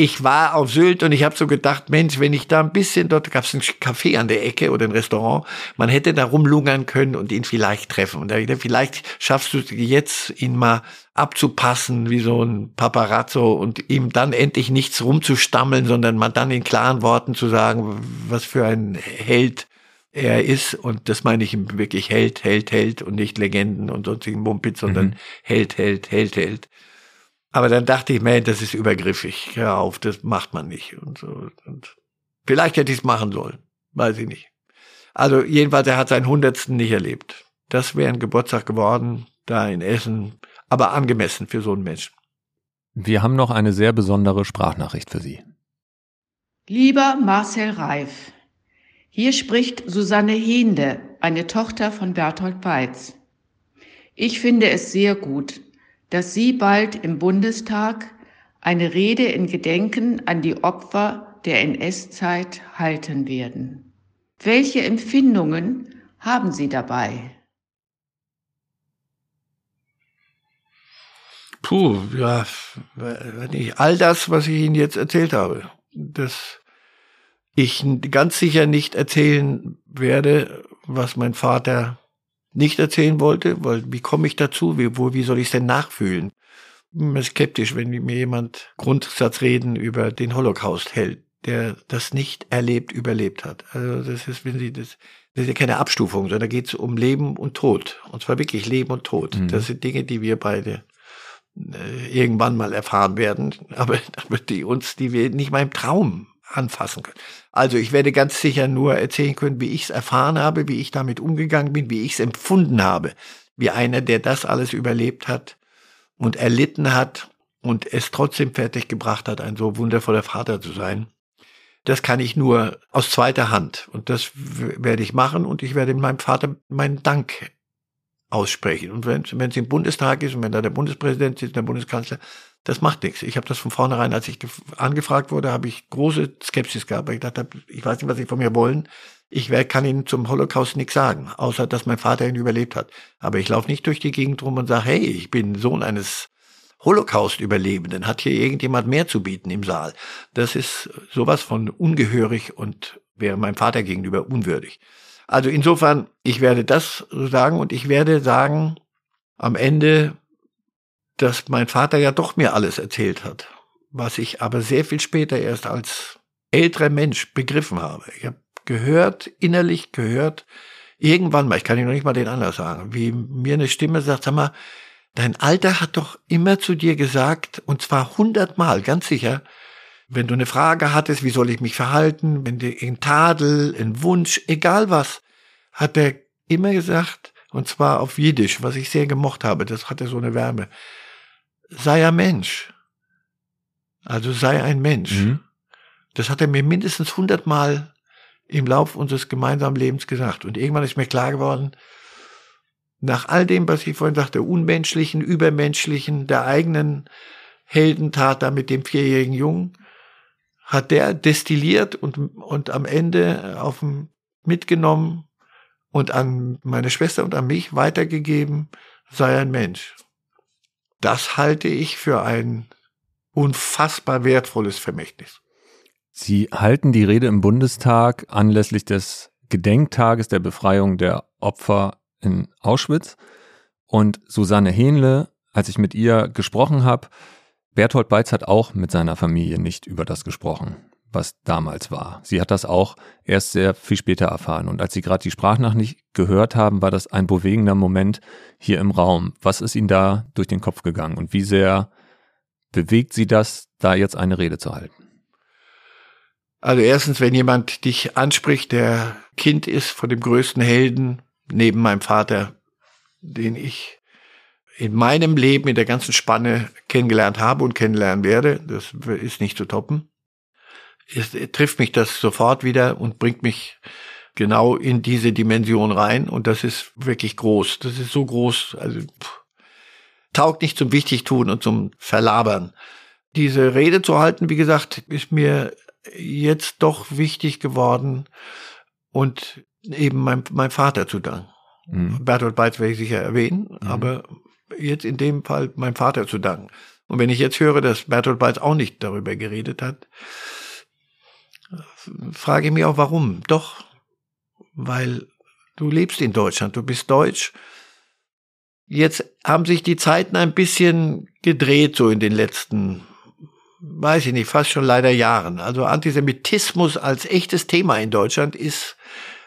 ich war auf Sylt und ich habe so gedacht, Mensch, wenn ich da ein bisschen, dort gab es ein Café an der Ecke oder ein Restaurant, man hätte da rumlungern können und ihn vielleicht treffen. Und da wieder, vielleicht schaffst du es jetzt, ihn mal abzupassen wie so ein Paparazzo und ihm dann endlich nichts rumzustammeln, sondern mal dann in klaren Worten zu sagen, was für ein Held er ist. Und das meine ich wirklich, Held und nicht Legenden und sonstigen Mumpitz, sondern Held. Aber dann dachte ich, man, das ist übergriffig. Hör auf, das macht man nicht. Und so. Und vielleicht hätte ich es machen sollen. Weiß ich nicht. Also jedenfalls, er hat seinen 100. nicht erlebt. Das wäre ein Geburtstag geworden, da in Essen. Aber angemessen für so einen Menschen. Wir haben noch eine sehr besondere Sprachnachricht für Sie. Lieber Marcel Reif, hier spricht Susanne Hehnde, eine Tochter von Berthold Beitz. Ich finde es sehr gut, dass Sie bald im Bundestag eine Rede in Gedenken an die Opfer der NS-Zeit halten werden. Welche Empfindungen haben Sie dabei? Puh, ja, nicht all das, was ich Ihnen jetzt erzählt habe, das ich ganz sicher nicht erzählen werde, was mein Vater nicht erzählen wollte, weil wie komme ich dazu, wie soll ich es denn nachfühlen? Ich bin skeptisch, wenn mir jemand Grundsatzreden über den Holocaust hält, der das nicht überlebt hat. Also das ist, wenn Sie das ist ja keine Abstufung, sondern da geht es um Leben und Tod, und zwar wirklich Leben und Tod. Mhm. Das sind Dinge, die wir beide irgendwann mal erfahren werden, aber die wir nicht mal im Traum anfassen können. Also ich werde ganz sicher nur erzählen können, wie ich es erfahren habe, wie ich damit umgegangen bin, wie ich es empfunden habe, wie einer, der das alles überlebt hat und erlitten hat und es trotzdem fertiggebracht hat, ein so wundervoller Vater zu sein. Das kann ich nur aus zweiter Hand, und das werde ich machen, und ich werde meinem Vater meinen Dank aussprechen. Und wenn es im Bundestag ist und wenn da der Bundespräsident sitzt, der Bundeskanzler, das macht nichts. Ich habe das von vornherein, als ich angefragt wurde, habe ich große Skepsis gehabt, weil ich dachte, ich weiß nicht, was Sie von mir wollen. Ich kann Ihnen zum Holocaust nichts sagen, außer dass mein Vater ihn überlebt hat. Aber ich laufe nicht durch die Gegend rum und sage, hey, ich bin Sohn eines Holocaust-Überlebenden. Hat hier irgendjemand mehr zu bieten im Saal? Das ist sowas von ungehörig und wäre meinem Vater gegenüber unwürdig. Also insofern, ich werde das sagen, und ich werde sagen am Ende, dass mein Vater ja doch mir alles erzählt hat, was ich aber sehr viel später erst als älterer Mensch begriffen habe. Ich habe innerlich gehört, irgendwann mal, ich kann Ihnen noch nicht mal den Anlass sagen, wie mir eine Stimme sagt, sag mal, dein Alter hat doch immer zu dir gesagt, und zwar 100-mal, ganz sicher, wenn du eine Frage hattest, wie soll ich mich verhalten, wenn dir ein Tadel, ein Wunsch, egal was, hat er immer gesagt, und zwar auf Jiddisch, was ich sehr gemocht habe, das hatte so eine Wärme, sei ein Mensch. Also sei ein Mensch. Mhm. Das hat er mir mindestens 100-mal im Lauf unseres gemeinsamen Lebens gesagt. Und irgendwann ist mir klar geworden, nach all dem, was ich vorhin sagte, unmenschlichen, übermenschlichen, der eigenen Heldentat da mit dem 4-jährigen Jungen, hat der destilliert und am Ende mitgenommen und an meine Schwester und an mich weitergegeben, sei ein Mensch. Das halte ich für ein unfassbar wertvolles Vermächtnis. Sie halten die Rede im Bundestag anlässlich des Gedenktages der Befreiung der Opfer in Auschwitz. Und Susanne Hehnle, als ich mit ihr gesprochen habe, Berthold Beitz hat auch mit seiner Familie nicht über das gesprochen, was damals war. Sie hat das auch erst sehr viel später erfahren. Und als Sie gerade die Sprachnachricht gehört haben, war das ein bewegender Moment hier im Raum. Was ist Ihnen da durch den Kopf gegangen und wie sehr bewegt Sie das, da jetzt eine Rede zu halten? Also erstens, wenn jemand dich anspricht, der Kind ist von dem größten Helden neben meinem Vater, den ich in meinem Leben, in der ganzen Spanne kennengelernt habe und kennenlernen werde, das ist nicht zu toppen, trifft mich das sofort wieder und bringt mich genau in diese Dimension rein, und das ist wirklich groß. Das ist so groß, also taugt nicht zum Wichtigtun und zum Verlabern. Diese Rede zu halten, wie gesagt, ist mir jetzt doch wichtig geworden, und eben meinem Vater zu danken. Mhm. Berthold Beitz werde ich sicher erwähnen, aber jetzt in dem Fall meinem Vater zu danken. Und wenn ich jetzt höre, dass Bertolt Breitz auch nicht darüber geredet hat, frage ich mich auch, warum? Doch, weil du lebst in Deutschland, du bist deutsch. Jetzt haben sich die Zeiten ein bisschen gedreht, so in den letzten, weiß ich nicht, fast schon leider Jahren. Also Antisemitismus als echtes Thema in Deutschland ist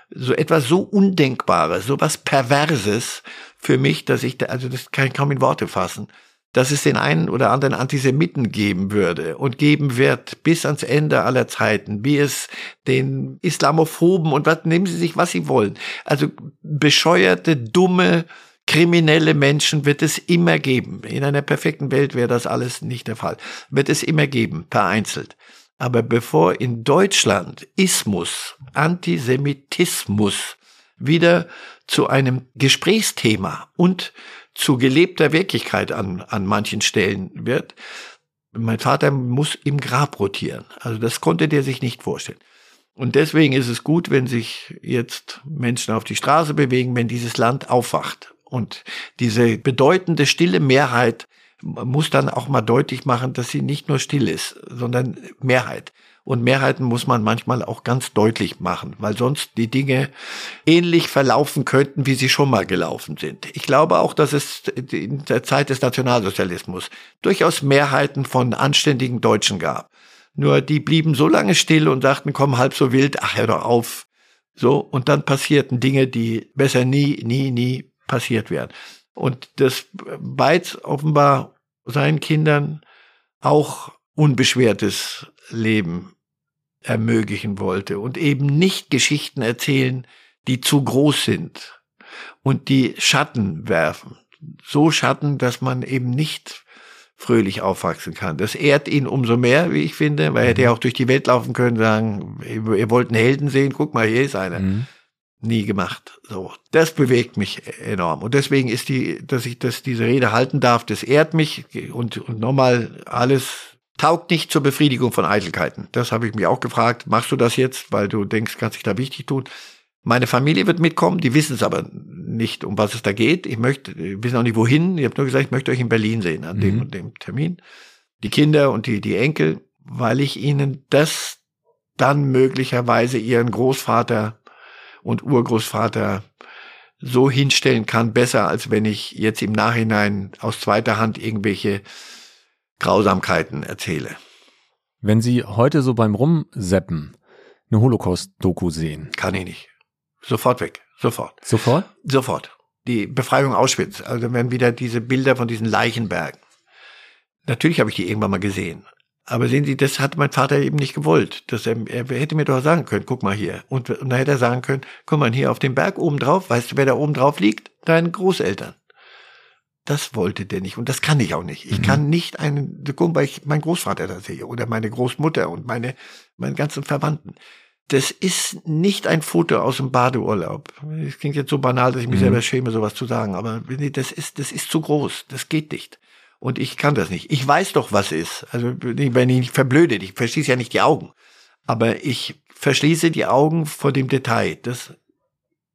so etwas so Undenkbares, so was Perverses für mich, dass ich da, also das kann ich kaum in Worte fassen, dass es den einen oder anderen Antisemiten geben würde und geben wird bis ans Ende aller Zeiten, wie es den Islamophoben und was, nehmen Sie sich, was Sie wollen. Also bescheuerte, dumme, kriminelle Menschen wird es immer geben. In einer perfekten Welt wäre das alles nicht der Fall. Wird es immer geben, vereinzelt. Aber bevor in Deutschland Ismus, Antisemitismus wieder zu einem Gesprächsthema und zu gelebter Wirklichkeit an manchen Stellen wird, mein Vater muss im Grab rotieren. Also das konnte der sich nicht vorstellen. Und deswegen ist es gut, wenn sich jetzt Menschen auf die Straße bewegen, wenn dieses Land aufwacht. Und diese bedeutende stille Mehrheit muss dann auch mal deutlich machen, dass sie nicht nur still ist, sondern Mehrheit. Und Mehrheiten muss man manchmal auch ganz deutlich machen, weil sonst die Dinge ähnlich verlaufen könnten, wie sie schon mal gelaufen sind. Ich glaube auch, dass es in der Zeit des Nationalsozialismus durchaus Mehrheiten von anständigen Deutschen gab. Nur die blieben so lange still und sagten, komm, halb so wild, ach, hör doch auf. So, und dann passierten Dinge, die besser nie passiert wären. Und das Beiz offenbar seinen Kindern auch unbeschwertes Leben ermöglichen wollte und eben nicht Geschichten erzählen, die zu groß sind und die Schatten werfen. So Schatten, dass man eben nicht fröhlich aufwachsen kann. Das ehrt ihn umso mehr, wie ich finde, weil er hätte ja auch durch die Welt laufen können, sagen, ihr wollt einen Helden sehen, guck mal, hier ist einer. Mhm. Nie gemacht. So, das bewegt mich enorm. Und deswegen ist diese Rede halten darf, das ehrt mich. Und nochmal, alles taugt nicht zur Befriedigung von Eitelkeiten. Das habe ich mich auch gefragt. Machst du das jetzt, weil du denkst, kannst dich da wichtig tun? Meine Familie wird mitkommen, die wissen es aber nicht, um was es da geht. Die wissen auch nicht wohin. Ich habe nur gesagt, ich möchte euch in Berlin sehen, an dem und dem Termin. Die Kinder und die Enkel, weil ich ihnen das dann möglicherweise ihren Großvater und Urgroßvater so hinstellen kann, besser als wenn ich jetzt im Nachhinein aus zweiter Hand irgendwelche Grausamkeiten erzähle. Wenn Sie heute so beim Rumseppen eine Holocaust-Doku sehen? Kann ich nicht. Sofort weg. Sofort. Sofort? Sofort. Die Befreiung Auschwitz. Also wenn wieder diese Bilder von diesen Leichenbergen. Natürlich habe ich die irgendwann mal gesehen. Aber sehen Sie, das hat mein Vater eben nicht gewollt. Er hätte mir doch sagen können, guck mal hier. Und dann hätte er sagen können, guck mal hier auf dem Berg oben drauf, weißt du, wer da oben drauf liegt? Deine Großeltern. Das wollte der nicht und das kann ich auch nicht. Ich kann nicht einen, weil ich meinen Großvater da sehe oder meine Großmutter und meine ganzen Verwandten. Das ist nicht ein Foto aus dem Badeurlaub. Das klingt jetzt so banal, dass ich mich selber schäme, sowas zu sagen, aber das ist zu groß, das geht nicht. Und ich kann das nicht. Ich weiß doch, was ist. Also wenn ich nicht verblöde, ich verschließe ja nicht die Augen. Aber ich verschließe die Augen vor dem Detail. Das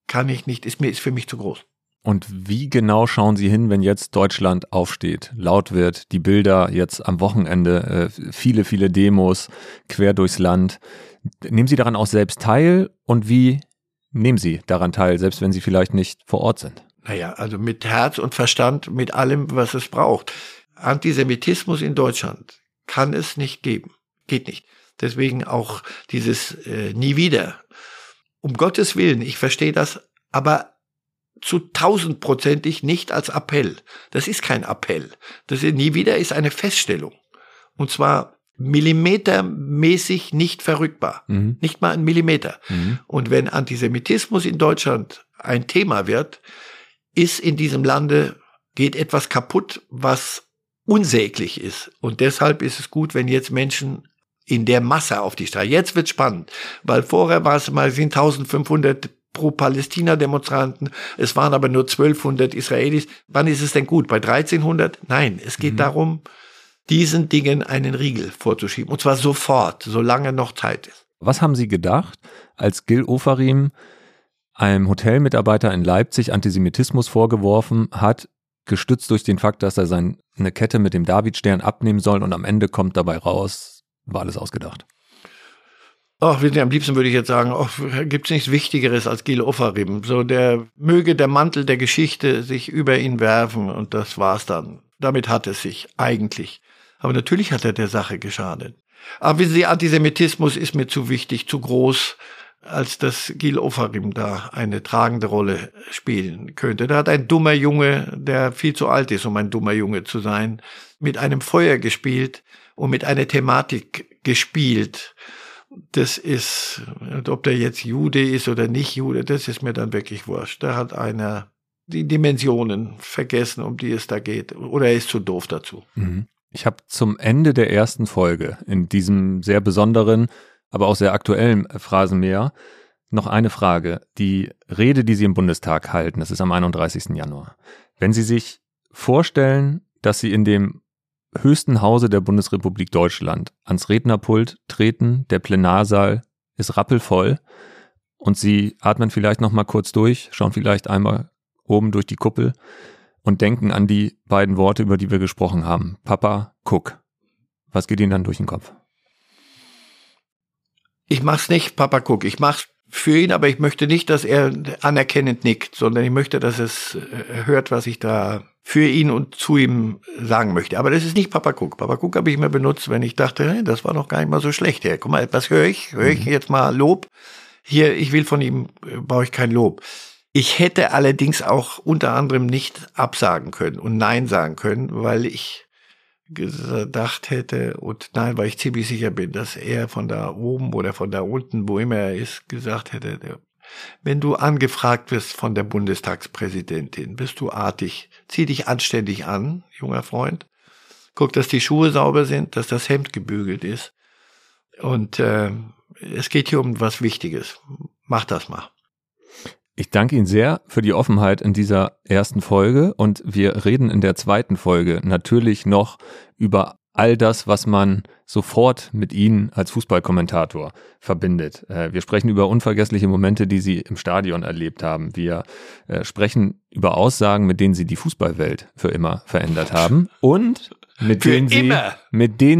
kann ich nicht, ist für mich zu groß. Und wie genau schauen Sie hin, wenn jetzt Deutschland aufsteht, laut wird, die Bilder jetzt am Wochenende, viele, viele Demos quer durchs Land. Nehmen Sie daran auch selbst teil? Und wie nehmen Sie daran teil, selbst wenn Sie vielleicht nicht vor Ort sind? Naja, also mit Herz und Verstand, mit allem, was es braucht. Antisemitismus in Deutschland kann es nicht geben. Geht nicht. Deswegen auch dieses nie wieder. Um Gottes Willen, ich verstehe das, aber zu 1000-prozentig nicht als Appell. Das ist kein Appell. Das nie wieder ist eine Feststellung. Und zwar millimetermäßig nicht verrückbar. Mhm. Nicht mal ein Millimeter. Mhm. Und wenn Antisemitismus in Deutschland ein Thema wird, ist in diesem Lande, geht etwas kaputt, was unsäglich ist. Und deshalb ist es gut, wenn jetzt Menschen in der Masse auf die Straße, jetzt wird's spannend, weil vorher war es mal, sind 1500 Pro-Palästina-Demonstranten, es waren aber nur 1200 Israelis. Wann ist es denn gut? Bei 1300? Nein, es geht darum, diesen Dingen einen Riegel vorzuschieben. Und zwar sofort, solange noch Zeit ist. Was haben Sie gedacht, als Gil Ofarim einem Hotelmitarbeiter in Leipzig Antisemitismus vorgeworfen hat, gestützt durch den Fakt, dass er seine Kette mit dem Davidstern abnehmen soll und am Ende kommt dabei raus, war alles ausgedacht. Ach, wissen Sie, am liebsten würde ich jetzt sagen, gibt's nichts Wichtigeres als Gil Ofarim. So, der möge der Mantel der Geschichte sich über ihn werfen und das war's dann. Damit hat es sich eigentlich. Aber natürlich hat er der Sache geschadet. Aber wissen Sie, Antisemitismus ist mir zu wichtig, zu groß, als dass Gil Ofarim da eine tragende Rolle spielen könnte. Da hat ein dummer Junge, der viel zu alt ist, um ein dummer Junge zu sein, mit einem Feuer gespielt und mit einer Thematik gespielt. Das ist, ob der jetzt Jude ist oder nicht Jude, das ist mir dann wirklich wurscht. Da hat einer die Dimensionen vergessen, um die es da geht. Oder er ist zu doof dazu. Ich habe zum Ende der ersten Folge in diesem sehr besonderen, aber auch sehr aktuellen Phrasenmäher noch eine Frage. Die Rede, die Sie im Bundestag halten, das ist am 31. Januar. Wenn Sie sich vorstellen, dass Sie in dem höchsten Hause der Bundesrepublik Deutschland ans Rednerpult treten, der Plenarsaal ist rappelvoll und Sie atmen vielleicht noch mal kurz durch, schauen vielleicht einmal oben durch die Kuppel und denken an die beiden Worte, über die wir gesprochen haben. Papa, guck. Was geht Ihnen dann durch den Kopf? Ich mach's nicht, Papa, guck. Ich mach's für ihn, aber ich möchte nicht, dass er anerkennend nickt, sondern ich möchte, dass es hört, was ich da für ihn und zu ihm sagen möchte. Aber das ist nicht Papa Cook. Papa Cook habe ich immer benutzt, wenn ich dachte, hey, das war noch gar nicht mal so schlecht. Hey, guck mal, was höre ich jetzt mal Lob? Hier, ich will von ihm, brauche ich kein Lob. Ich hätte allerdings auch unter anderem nicht absagen können und Nein sagen können, weil ich gedacht hätte, und nein, weil ich ziemlich sicher bin, dass er von da oben oder von da unten, wo immer er ist, gesagt hätte, wenn du angefragt wirst von der Bundestagspräsidentin, bist du artig, zieh dich anständig an, junger Freund, guck, dass die Schuhe sauber sind, dass das Hemd gebügelt ist und es geht hier um was Wichtiges, mach das mal. Ich danke Ihnen sehr für die Offenheit in dieser ersten Folge und wir reden in der zweiten Folge natürlich noch über all das, was man sofort mit Ihnen als Fußballkommentator verbindet. Wir sprechen über unvergessliche Momente, die Sie im Stadion erlebt haben. Wir sprechen über Aussagen, mit denen Sie die Fußballwelt für immer verändert haben und mit denen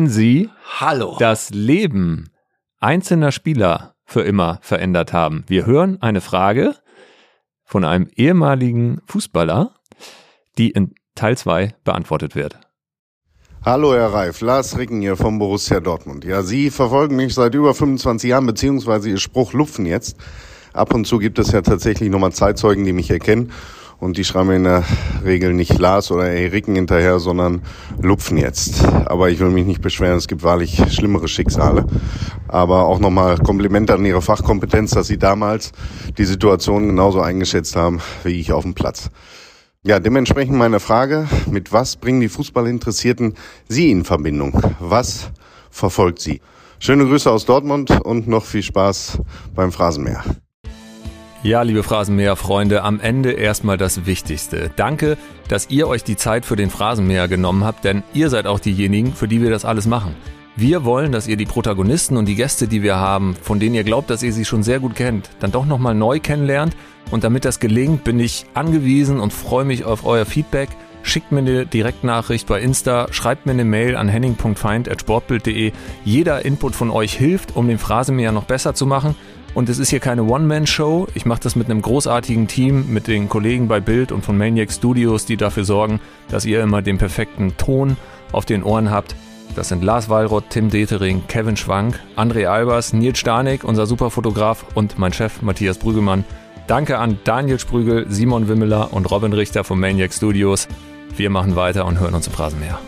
Sie das Leben einzelner Spieler für immer verändert haben. Wir hören eine Frage von einem ehemaligen Fußballer, die in Teil 2 beantwortet wird. Hallo Herr Reif, Lars Ricken hier vom Borussia Dortmund. Ja, Sie verfolgen mich seit über 25 Jahren, beziehungsweise Ihr Spruch lupfen jetzt. Ab und zu gibt es ja tatsächlich nochmal Zeitzeugen, die mich erkennen und die schreiben mir in der Regel nicht Lars oder Herr Ricken hinterher, sondern lupfen jetzt. Aber ich will mich nicht beschweren, es gibt wahrlich schlimmere Schicksale. Aber auch nochmal Komplimente an Ihre Fachkompetenz, dass Sie damals die Situation genauso eingeschätzt haben, wie ich auf dem Platz. Ja, dementsprechend meine Frage, mit was bringen die Fußballinteressierten Sie in Verbindung? Was verfolgt Sie? Schöne Grüße aus Dortmund und noch viel Spaß beim Phrasenmäher. Ja, liebe Phrasenmäher-Freunde, am Ende erstmal das Wichtigste. Danke, dass ihr euch die Zeit für den Phrasenmäher genommen habt, denn ihr seid auch diejenigen, für die wir das alles machen. Wir wollen, dass ihr die Protagonisten und die Gäste, die wir haben, von denen ihr glaubt, dass ihr sie schon sehr gut kennt, dann doch nochmal neu kennenlernt. Und damit das gelingt, bin ich angewiesen und freue mich auf euer Feedback. Schickt mir eine Direktnachricht bei Insta, schreibt mir eine Mail an henning.feind@sportbild.de. Jeder Input von euch hilft, um den Phrasenmäher noch besser zu machen. Und es ist hier keine One-Man-Show. Ich mache das mit einem großartigen Team, mit den Kollegen bei Bild und von Maniac Studios, die dafür sorgen, dass ihr immer den perfekten Ton auf den Ohren habt. Das sind Lars Wallroth, Tim Detering, Kevin Schwank, André Albers, Nils Stanek, unser Superfotograf und mein Chef Matthias Brügelmann. Danke an Daniel Sprügel, Simon Wimmeler und Robin Richter von Maniac Studios. Wir machen weiter und hören uns im Phrasenmäher.